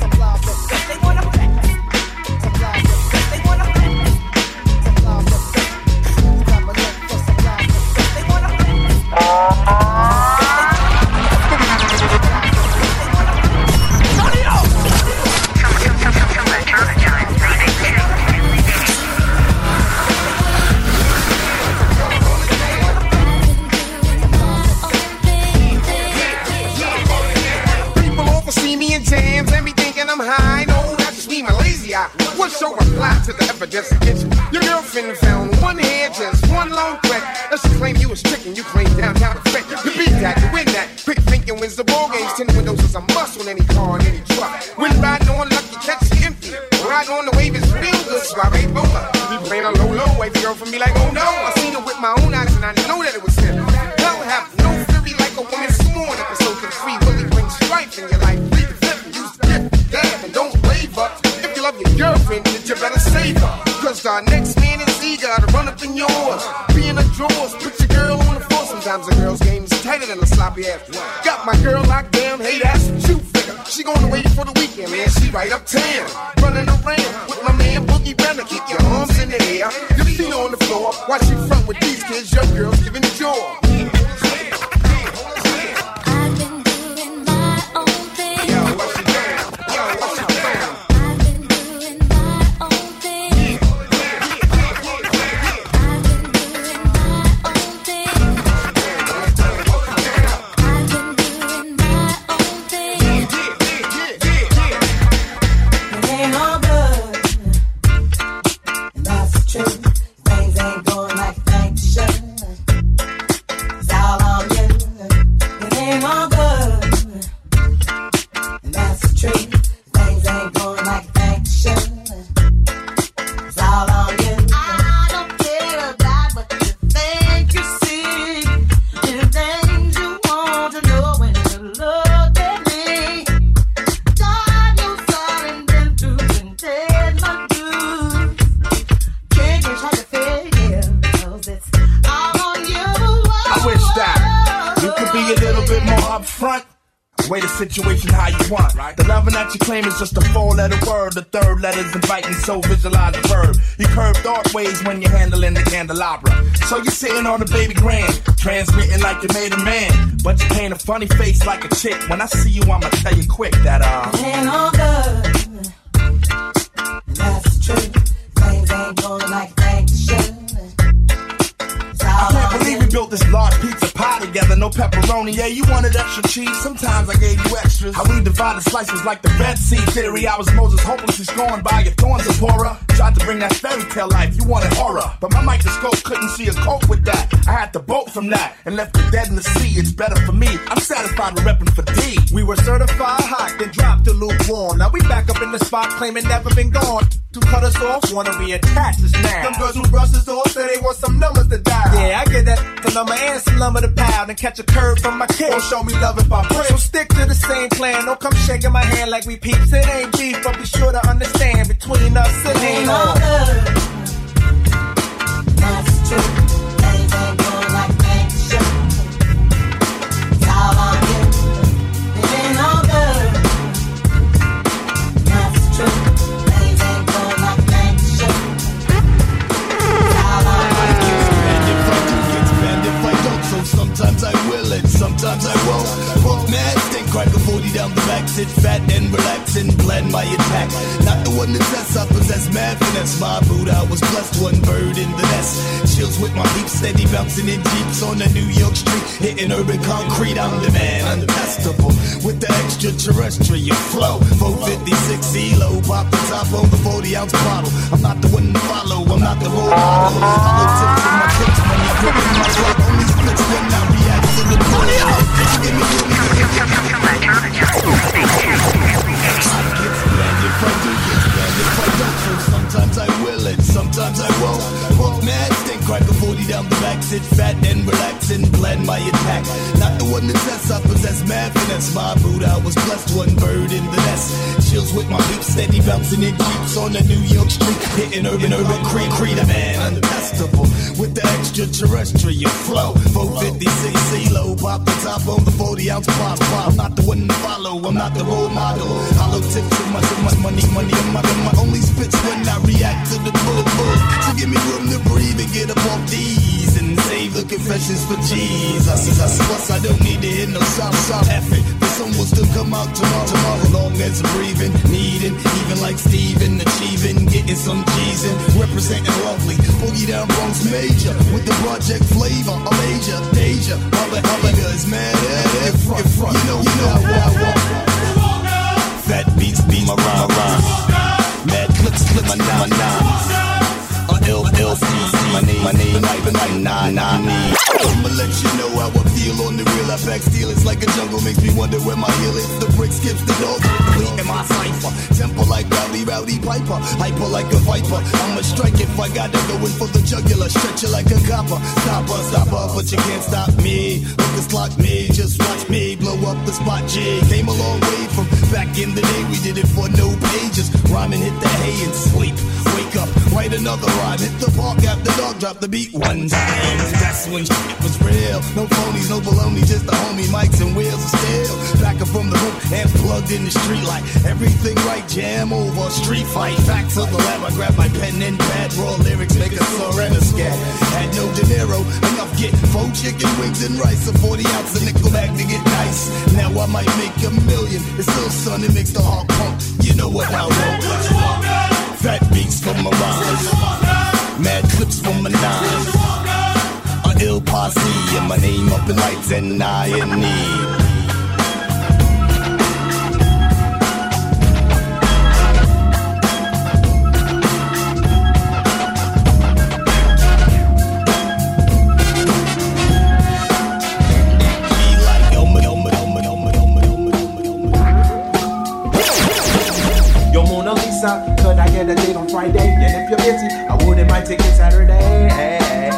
Some flies look good. They wanna flex. Some flies look good. They wanna flex. Some flies look good. Some flies look good. They wanna flex. Turn it off. Jams and be thinking I'm high. No, that's just me, my lazy eye. One show reply to the evidence against you. Your girlfriend found one hair, just one long thread. Now she claim you was tricking, you claim downtown effect. You beat that, you win that. Quick thinking wins the ball games. 10 windows is a must on any car and any truck. When riding on lucky, catch you empty. Riding on the wave is real good, suave bola. Be playing a low, low, wave girl for me like, oh no. I seen it with my own eyes and I know that it was him. Hell have no fury like a woman sworn. Episode 3 really brings strife in your life. Girlfriend, that you better save her, cause our next man is eager to run up in yours. Be in the drawers, put your girl on the floor. Sometimes a girl's game's tighter than a sloppy ass. Got my girl locked down, hey that's what you figure. She going away for the weekend, man, she right uptown. Running around with my man Boogie Brown. Keep your arms in the air, your feet on the floor. Watch you front with these kids, your girl's giving the jaw. Situation how you want, right? The loving that you claim is just a 4-letter word. The 3rd letter's inviting, so visualize the verb. You curve dark ways when you're handling the candelabra. So you're sitting on a baby grand, transmitting like you made a man. But you paint a funny face like a chick. When I see you, I'ma tell you quick that it ain't all good. That's the truth. Things ain't going like things should. I can't believe we built this large pizza pie together, no pepperoni, yeah, you wanted extra cheese, sometimes I gave you extras. How we divided slices like the Red Sea Theory, I was Moses, hopelessly scorned by your thorns, Zipporah. Tried to bring that fairy tale life, you wanted horror, but my microscope couldn't see a cope with that. I had to bolt from that, and left the dead in the sea, it's better for me, I'm satisfied with reppin' for D. We were certified hot, then dropped the lukewarm, now we back up in the spot, claiming never been gone. To cut us off, wanna reattach us now. Them girls who brush us off say they want some numbers to die. Yeah, I get that the number and some lumber to pound and catch a curve from my kid. Don't show me love if I pray. So stick to the same plan. Don't come shaking my hand like we peeps. It ain't beef, but be sure to understand between us it ain't all good. That's true. They ain't going like that shit. It's all on you. It ain't all good. That's true. Sometimes I will it, sometimes I won't. Book nasty, crack a 40 down the back, sit fat and relax and blend my attack. Not the one that says I possess mad finesse. My Buddha, I was blessed, one bird in the nest. Chills with my peeps, steady bouncing in jeeps on the New York street, hitting urban concrete. I'm the man, untestable with the extraterrestrial flow. 456 ELO, pop the top on the 40-ounce bottle. I'm not the one to follow, I'm not the whole model. I look to my tips when I put in my truck. relax and blend my attacks. Not the one to test, I possess mad finesse. My Buddha was blessed, one bird in the nest. Chills with my beats, steady bouncing in jeeps on the New York street, hitting urban creep, creative and untestable with the extraterrestrial flow. 450cc low, pop the top on the 40-ounce pop. I'm not the one to follow, I'm not the role model. Hollow tip too much money. My only spits when I react to the bull. So give me room to breathe and get up off these and save the confessions for G's. Plus I don't need to hear no soft effort. The sun will still come out tomorrow. Long as I'm breathing, needing, even like Steven, achieving, getting some G's in, representing lovely. Boogie down Bronx major with the project flavor, a major danger. All the is mad at in front. You know I walk. That beats my rhyme. Mad clips, my nine. LLC, my name, nine. I'ma let you know how I feel on the real. I back steal, it's like a jungle, makes me wonder where my heel is. The brick skips the dog, complete in my cipher. Temple like rowdy piper, hyper like a viper. I'ma strike if I gotta go in for the jugular, stretch you like a copper. Stopper, but you can't stop me. Look this clock me, just watch me blow up the spot. G came a long way from back in the day. We did it for no pages, rhyming hit the hay and sleep. Wake up, write another rhyme. Hit the park after dog, drop the beat one time. That's when shit was real. No phonies, no baloney, just the homie mics and wheels of steel. Back up from the hook and plugged in the street light. Everything right, jam over, street fight. Back to the lab, I grab my pen and pad. Raw lyrics, make a surrender scat. Had no dinero, enough get 4 chicken wings and rice. A 40-ounce of nickel bag to get nice. Now I might make a million. It's still sun, it makes the heart pump. You know what I want. Fat beats from my rhymes, mad clips from my nines, a ill posse, and my name up in lights and I in need. Could I get a date on Friday? And if you're busy, I wouldn't mind taking Saturday. Hey.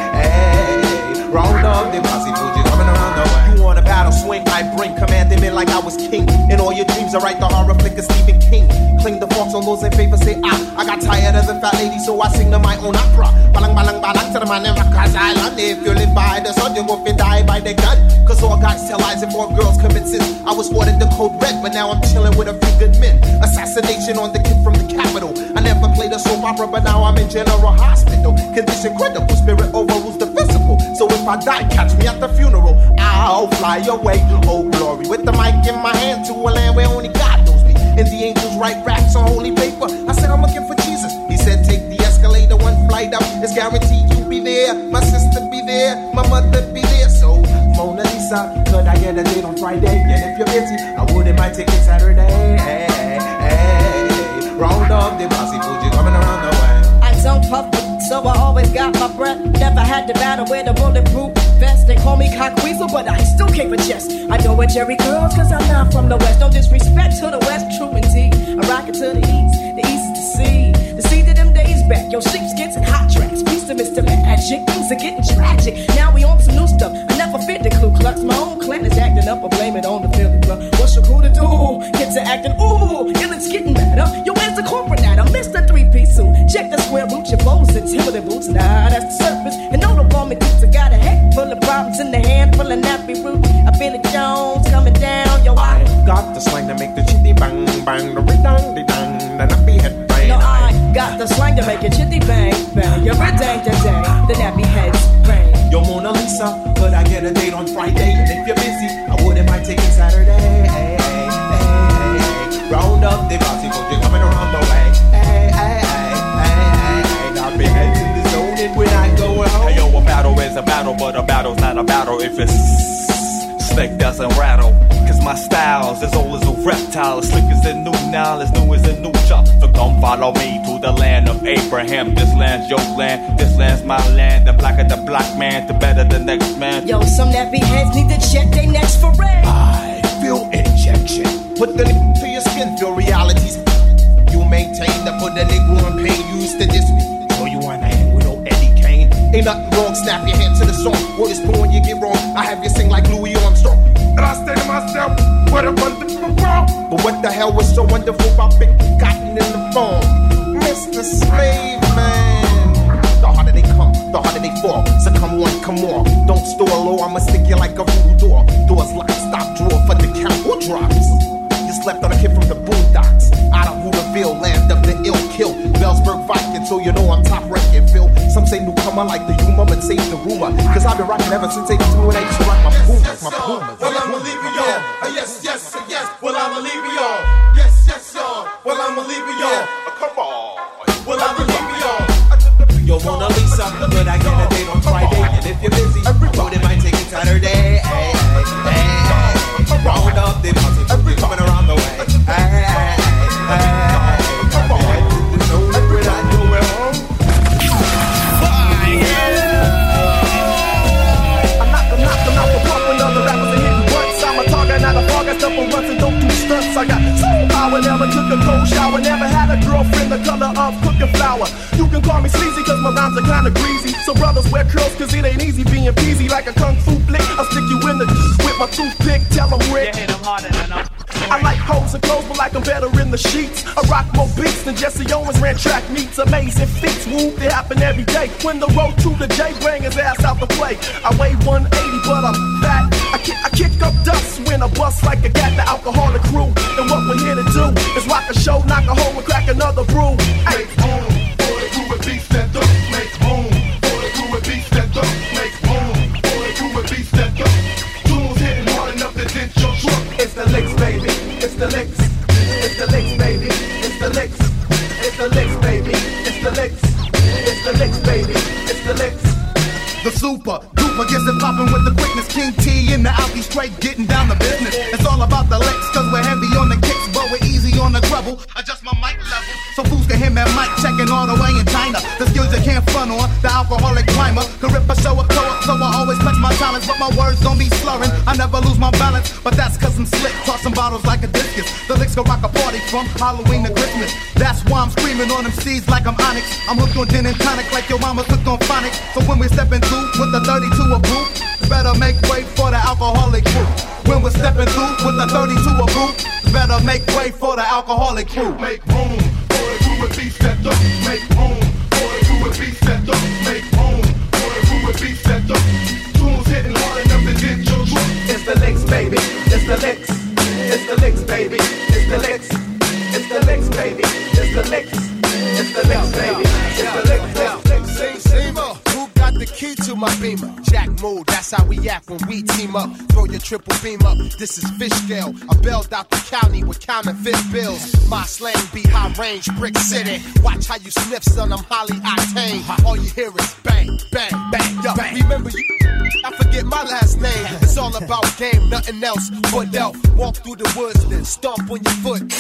Round up the posse, Fuji coming around the way. You want a battle swing? I bring commanding men like I was king. In all your dreams, I write the horror flick of Stephen King. Cling the forks on those in favor, say ah. I got tired of the fat lady, so I sing to my own opera. Balang balang balang to the man in Rikers Island. If you live by the sun, you won't be die by the gun. Cause all guys tell lies and more girls commit sins. I was ordered the code red, but now I'm chilling with a few good men. Assassination on the kid from the capital. I never played a soap opera, but now I'm in General Hospital. Condition critical, spirit overrules the physical. So if I die, catch me at the funeral. I'll fly away, oh glory. With the mic in my hand to a land where only God knows me. And the angels write raps on holy paper. I said I'm looking for Jesus. He said take the escalator one flight up. It's guaranteed you'll be there. My sister be there. My mother be there. So Mona Lisa, could I get a date on Friday? And if you're busy, I wouldn't mind taking Saturday. Hey. Round up the posse, Fuji coming around the way. I don't puff, so I always got my breath. Never had to battle with a bulletproof vest. They call me cockweasel, but I still keep a chest. I know what Jerry girls, cause I'm not from the West. No disrespect to the West, true indeed. I rock it to the East to see. The sea to them days back, yo, sheepskins and hot tracks. Peace to Mr. Magic, things are getting tragic. Now we on some new stuff, I never fit the Ku Klux. My own clan is acting up, I blame it on the Philly club. What's your crew to do? Kids are acting, ooh, and it's getting better. Yo, where's the corporate at? I missed the three-piece suit. Check the square root, your bows and timber boots. Nah, that's the surface. And all the woman kids have got a head full of problems in the hand full of nappy root. I feel it, Jones, coming down, yo, I got the slang to make the chitty bang, bang, the ridang, the dang, the nappy head. Got the slang to make it chitty bang bang. You're a dang dang dang. The nappy heads bang. Yo Mona Lisa, could I get a date on Friday? And if you're busy, I wouldn't mind taking Saturday. Hey. Round up the bossy, folks, you're coming around the way. Hey. Got me heads in the zone, and when I go out. Hey yo, a battle is a battle, but a battle's not a battle if it's snake doesn't rattle. My style's as old as a reptile, as slick as a new Nile, as new as a new chop. So come follow me to the land of Abraham. This land's your land, this land's my land. The blacker the black man, the better the next man. Yo, some nappy heads need to check they necks for red. I feel injection. Put the nigga to your skin, feel realities. You maintain to put the nigga in pain. You used to diss me, so you wanna hang with old Eddie Kane. Ain't nothing wrong, snap your hand to the song. Word is born, you get wrong. I have you sing like Louis Armstrong. And I say to myself, what a wonderful world. But what the hell was so wonderful about big cotton in the farm? Mr. Slave Man. The harder they come, the harder they fall. So come on, come on. Don't store low, I'ma stick you like a room door. Doors locked, stop, drawer for the count. Who drops? You slept on a kid from the boondocks, out of Hooterville, land of the ill kill, Bellsburg Viking, so you know I'm top ranking, Phil. Some say newcomer like the humor, but save the rumor, cause I've been rocking ever since 82 when I used to rock my boom, yes, my boom. Well, I'ma leave it y'all, yes, yes, yes, well, I'ma leave it y'all, yes, yes, y'all, well, I'ma leave it y'all, come on, well, I'ma leave it y'all. Yo, Mona Lisa, but I get a date on Friday, and if you're busy, what it might take you Saturday, round up the mountain, coming around the way. Come on, I know we're home. I'm not for pumping other rappers and hitting once. I'm a target, not a target, stuff on runs and don't do stunts. I got soul power, never took a cold shower, never had a girlfriend the color of cooking flour. You can call me sleazy, cause my rhymes are kinda greasy. So brothers wear curls, cause it ain't easy being peasy. Like a kung fu flick, I'll stick you in the with my toothpick, tell them Rick. You hit them harder than I'm. I like hoes and clothes, but like I'm better in the sheets. I rock more beats than Jesse Owens ran track meets. Amazing feats, woo, they happen every day. When the road to the J bring his ass out the play. I weigh 180, but I'm fat. I kick up dust when I bust like a gat. The alcoholic crew, and what we're here to do is rock a show, knock a hole, and crack another brew. Ay. Make room for the crew with beats that do. Make room for the crew with beats that do. Make room for the crew with beats that do. Tunes hitting hard enough to dent your truck. It's the licks, baby. It's the licks. It's the licks, baby. It's the licks. It's the licks, baby. It's the licks. It's the licks, baby. It's the licks. The super duper gets it poppin' with the quickness. King T in the Audi straight getting down to business. It's all about the licks, cause we're heavy on the kicks, but we're easy on the treble. Adjust my mic level so fools can hear my mic checking all the way in China. The skills you can't front on, the alcoholic climber. Can rip a show up, throw up, so I always flex my talents. But my words don't be slurring, I never lose my balance. But that's cause I'm slick, tossing bottles like a discus. The licks can rock a party from Halloween to Christmas. That's why I'm screaming on them C's like I'm Onyx. I'm hooked on gin and tonic like your mama's hooked on phonics. So when we step in with the 32 a boot, better make way for the alcoholic crew. When we're stepping through with the 32 a boot, better make way for the alcoholic crew. Make room for the crew with beats that up. Make room for the crew with beats that up. Make room for the crew with beats that up. Tunes hitting hard enough to get your drunk. It's the licks, baby. It's the licks. It's the licks, baby. It's the licks. It's the licks, baby. It's the licks. It's the licks, baby. It's the licks. Same. The key to my beamer, Jack Mood, that's how we act when we team up. Throw your triple beam up, this is fish scale. I bailed out the county with counterfeit bills. My slang be high range, brick city. Watch how you sniff, son, I'm highly octane. All you hear is bang, bang, bang, yo. Bang. Remember you, I forget my last name. It's all about game, nothing else. Fordell, walk through the woods, then stomp on your foot.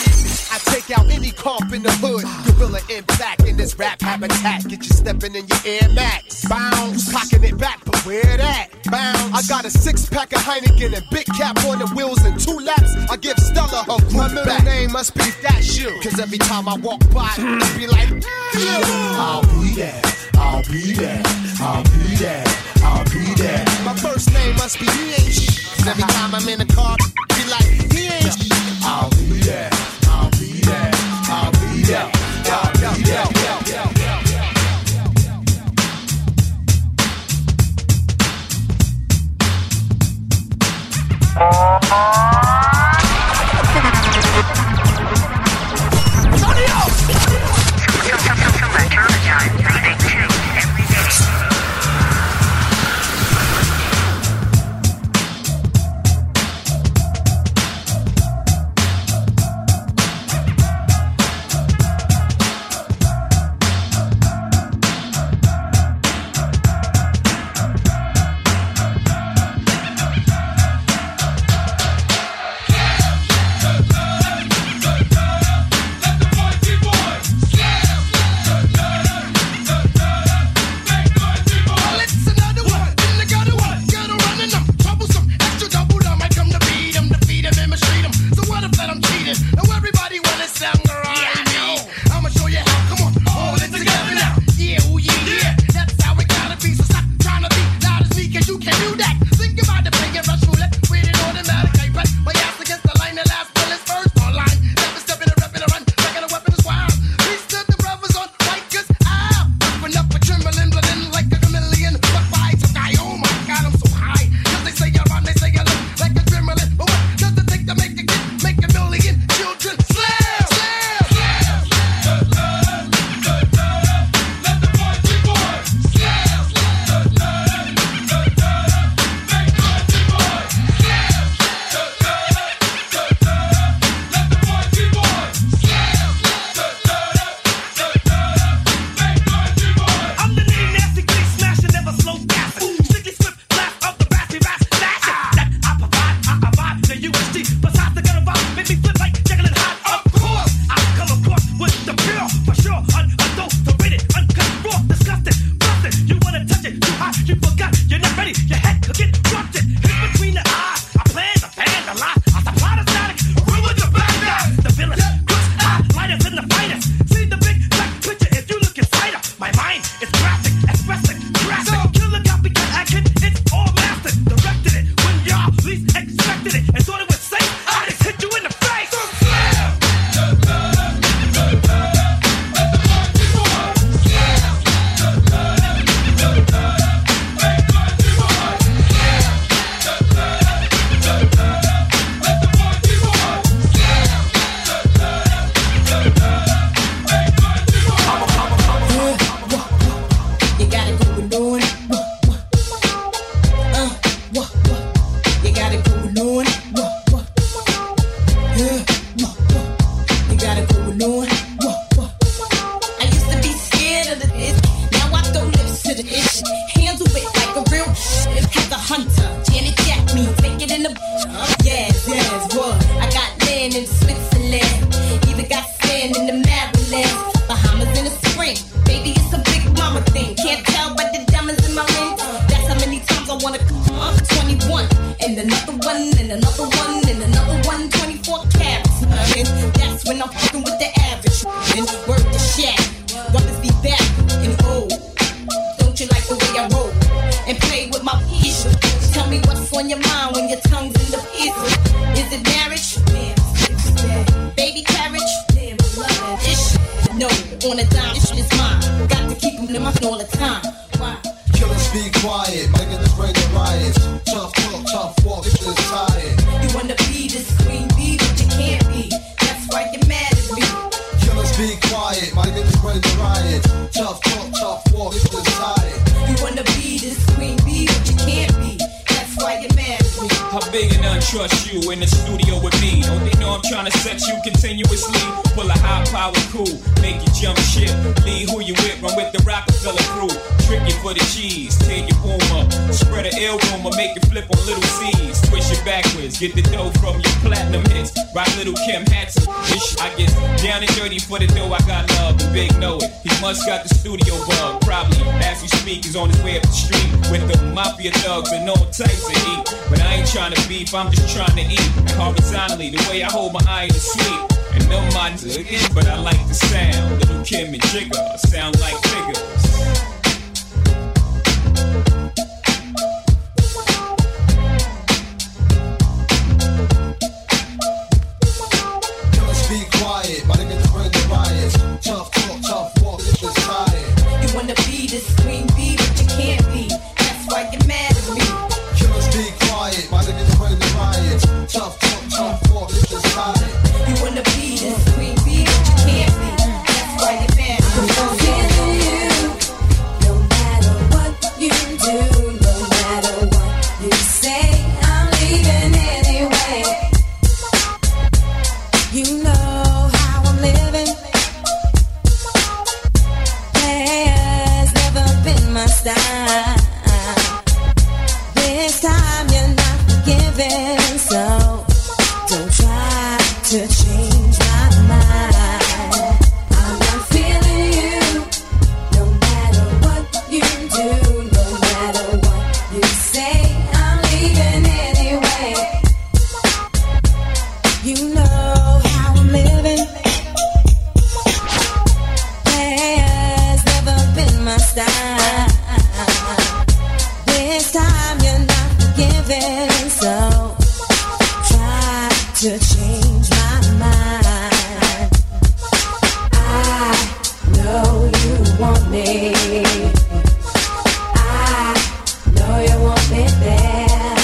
I take out any comp in the hood. Gorilla in black in this rap habitat. Get you stepping in your Air Max. Bounce, cocking it back, but where that? Bounce. I got a six-pack of Heineken and big cap on the wheels and two laps. I give Stella her groove back. My middle name must be That Shoe. Cause every time I walk by, it be like, I'll be there, I'll be there, I'll be there, I'll be there. My first name must be He Ain't Shit. Cause every time I'm in the car, it be like, He Ain't Shit. I'll be there. I'll be there, I'll be there, I'll be there. I'm just trying to eat horizontally, the way I hold my eye to sleep. And no minds again, but I like the sound. Little Kim and Jigga sound like figures. Just be quiet, my niggas bring the riots. Tough walk, it's just tired. You wanna be this queen bee, but you can't be. That's why you're mad at me. Just be quiet, my niggas. Tough walk, it's just hard. You wanna be this queen bee, but you can't be. That's why you're mad. I'm feeling you, feeling, so try to change my mind. I know you want me. I know you want me there.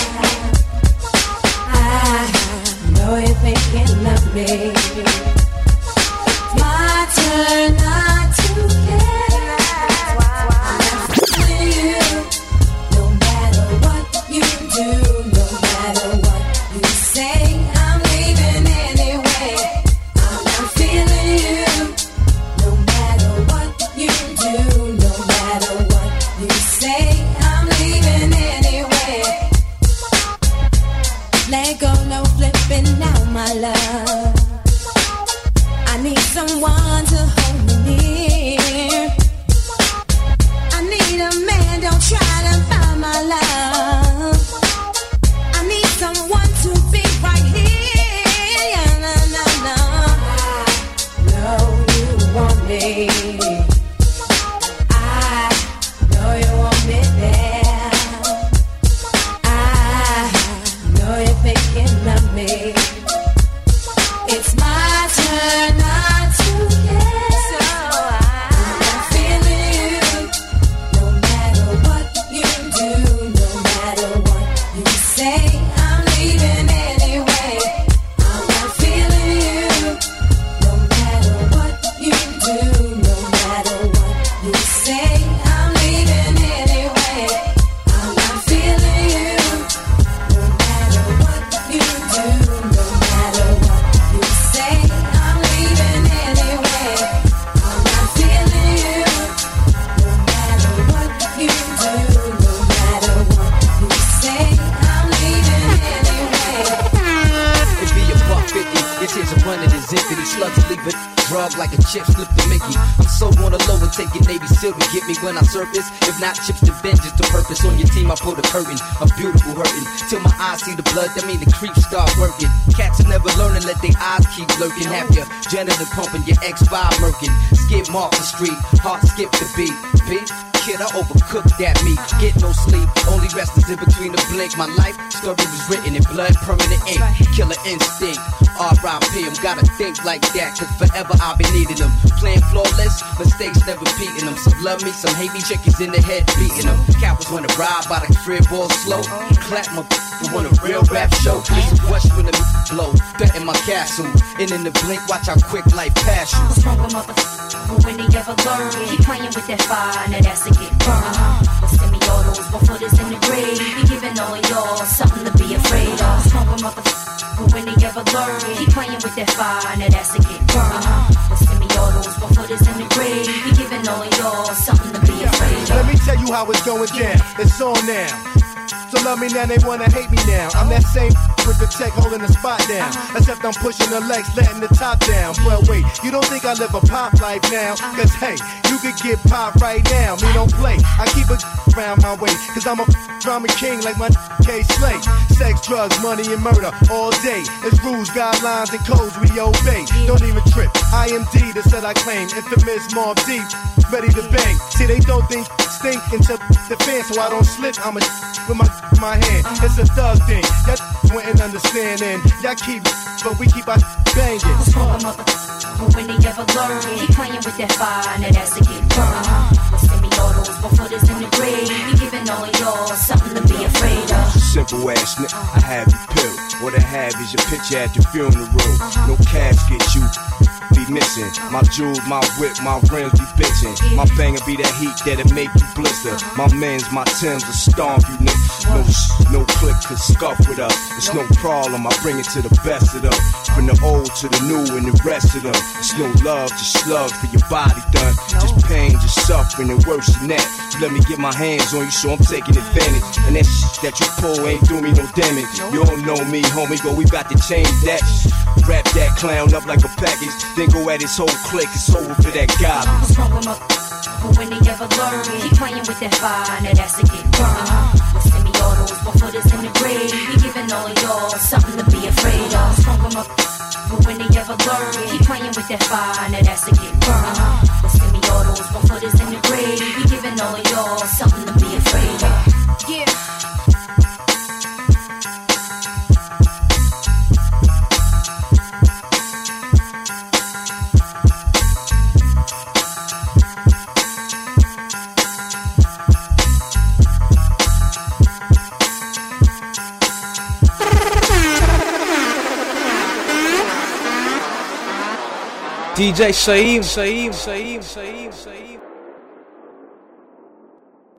I know you're thinking of me. It's my turn not to care. That mean the creeps start working. Cats are never learning, let their eyes keep lurking. Have your janitor pumping, your X5 murking. Skid mark the street, heart skip the beat. Bitch, kid, I overcooked that meat. Get no sleep, only rest is in between the blink. My life story was written in blood, permanent ink. Killer instinct, R.I.P. I'm gotta think like that, cause forever I've been needing them. Playing flawless, mistakes never beating them. Some love me, some hate me, chickens in the head beating them. Cowards wanna ride by the crib all slow. Clap my on a real rap show. Listen, rush when the blow. That in my castle. And in the blink, watch how quick life passes. I was wrong with motherfuckers when they ever learn. Keep playing with that fire, now that's a get burned. But semi-autos, my foot is in the grave. Be giving all y'all something to be afraid of. I was wrong with motherfuckers when they ever learn. Keep playing with that fire, now that's a get burned. But semi-autos, my foot is in the grave. Be giving all y'all something to be afraid of. Let me tell you how it's going down. It's on now. So love me now, they wanna hate me now. I'm that same with the tech holding the spot down. Except I'm pushing the legs, letting the top down. Well, wait, you don't think I live a pop life now? Cause hey, you could get pop right now. Me don't play, I keep it around my way. Cause I'm a drama king like my K-Slate. Sex, drugs, money, and murder all day. It's rules, guidelines, and codes we obey. Don't even trip, IMD, that's what I claim. Infamous Mobb Deep, ready to bang. See, they don't think stink until the fans, so I don't slip. I'm a with my hand, it's a thug thing. That wouldn't understand, and y'all keep, but we keep our banging. I was wrong with motherfuckers when they ever learn. Keep playing with that fire, now that's a get burned. Semi-autos, my foot is in the grave. Be giving all y'all something to be afraid of. Simple ass nigga, I have you pill. What I have is your picture at the funeral. No casket, you be missing. My jewels, my whip, my rims be bitching. My banger be that heat that'll make you blister. My men's, my Timbs will stomp you. No click could scuff with us. It's no problem, I bring it to the best of them. From the old to the new and the rest of them. It's no love, just love for your body done. Just pain, just suffering and worse than that. So let me get my hands on you, so I'm taking advantage. And that shit that you pull ain't do me no damage. You don't know me, homie, but we got to change that. Wrap that clown up like a package. Then go at his whole clique, it's over for that guy. What's wrong with my but when they ever learn? Keep playing with that fire, now that's a get burned. My foot is in the grave. Be giving all y'all something to be afraid of. Strong with my but when they ever learn, keep playing with that fire, now that's a get burned. But semi-autos, my foot is in the grave. Be giving all y'all something to be afraid of. Yeah. DJ Shyheim.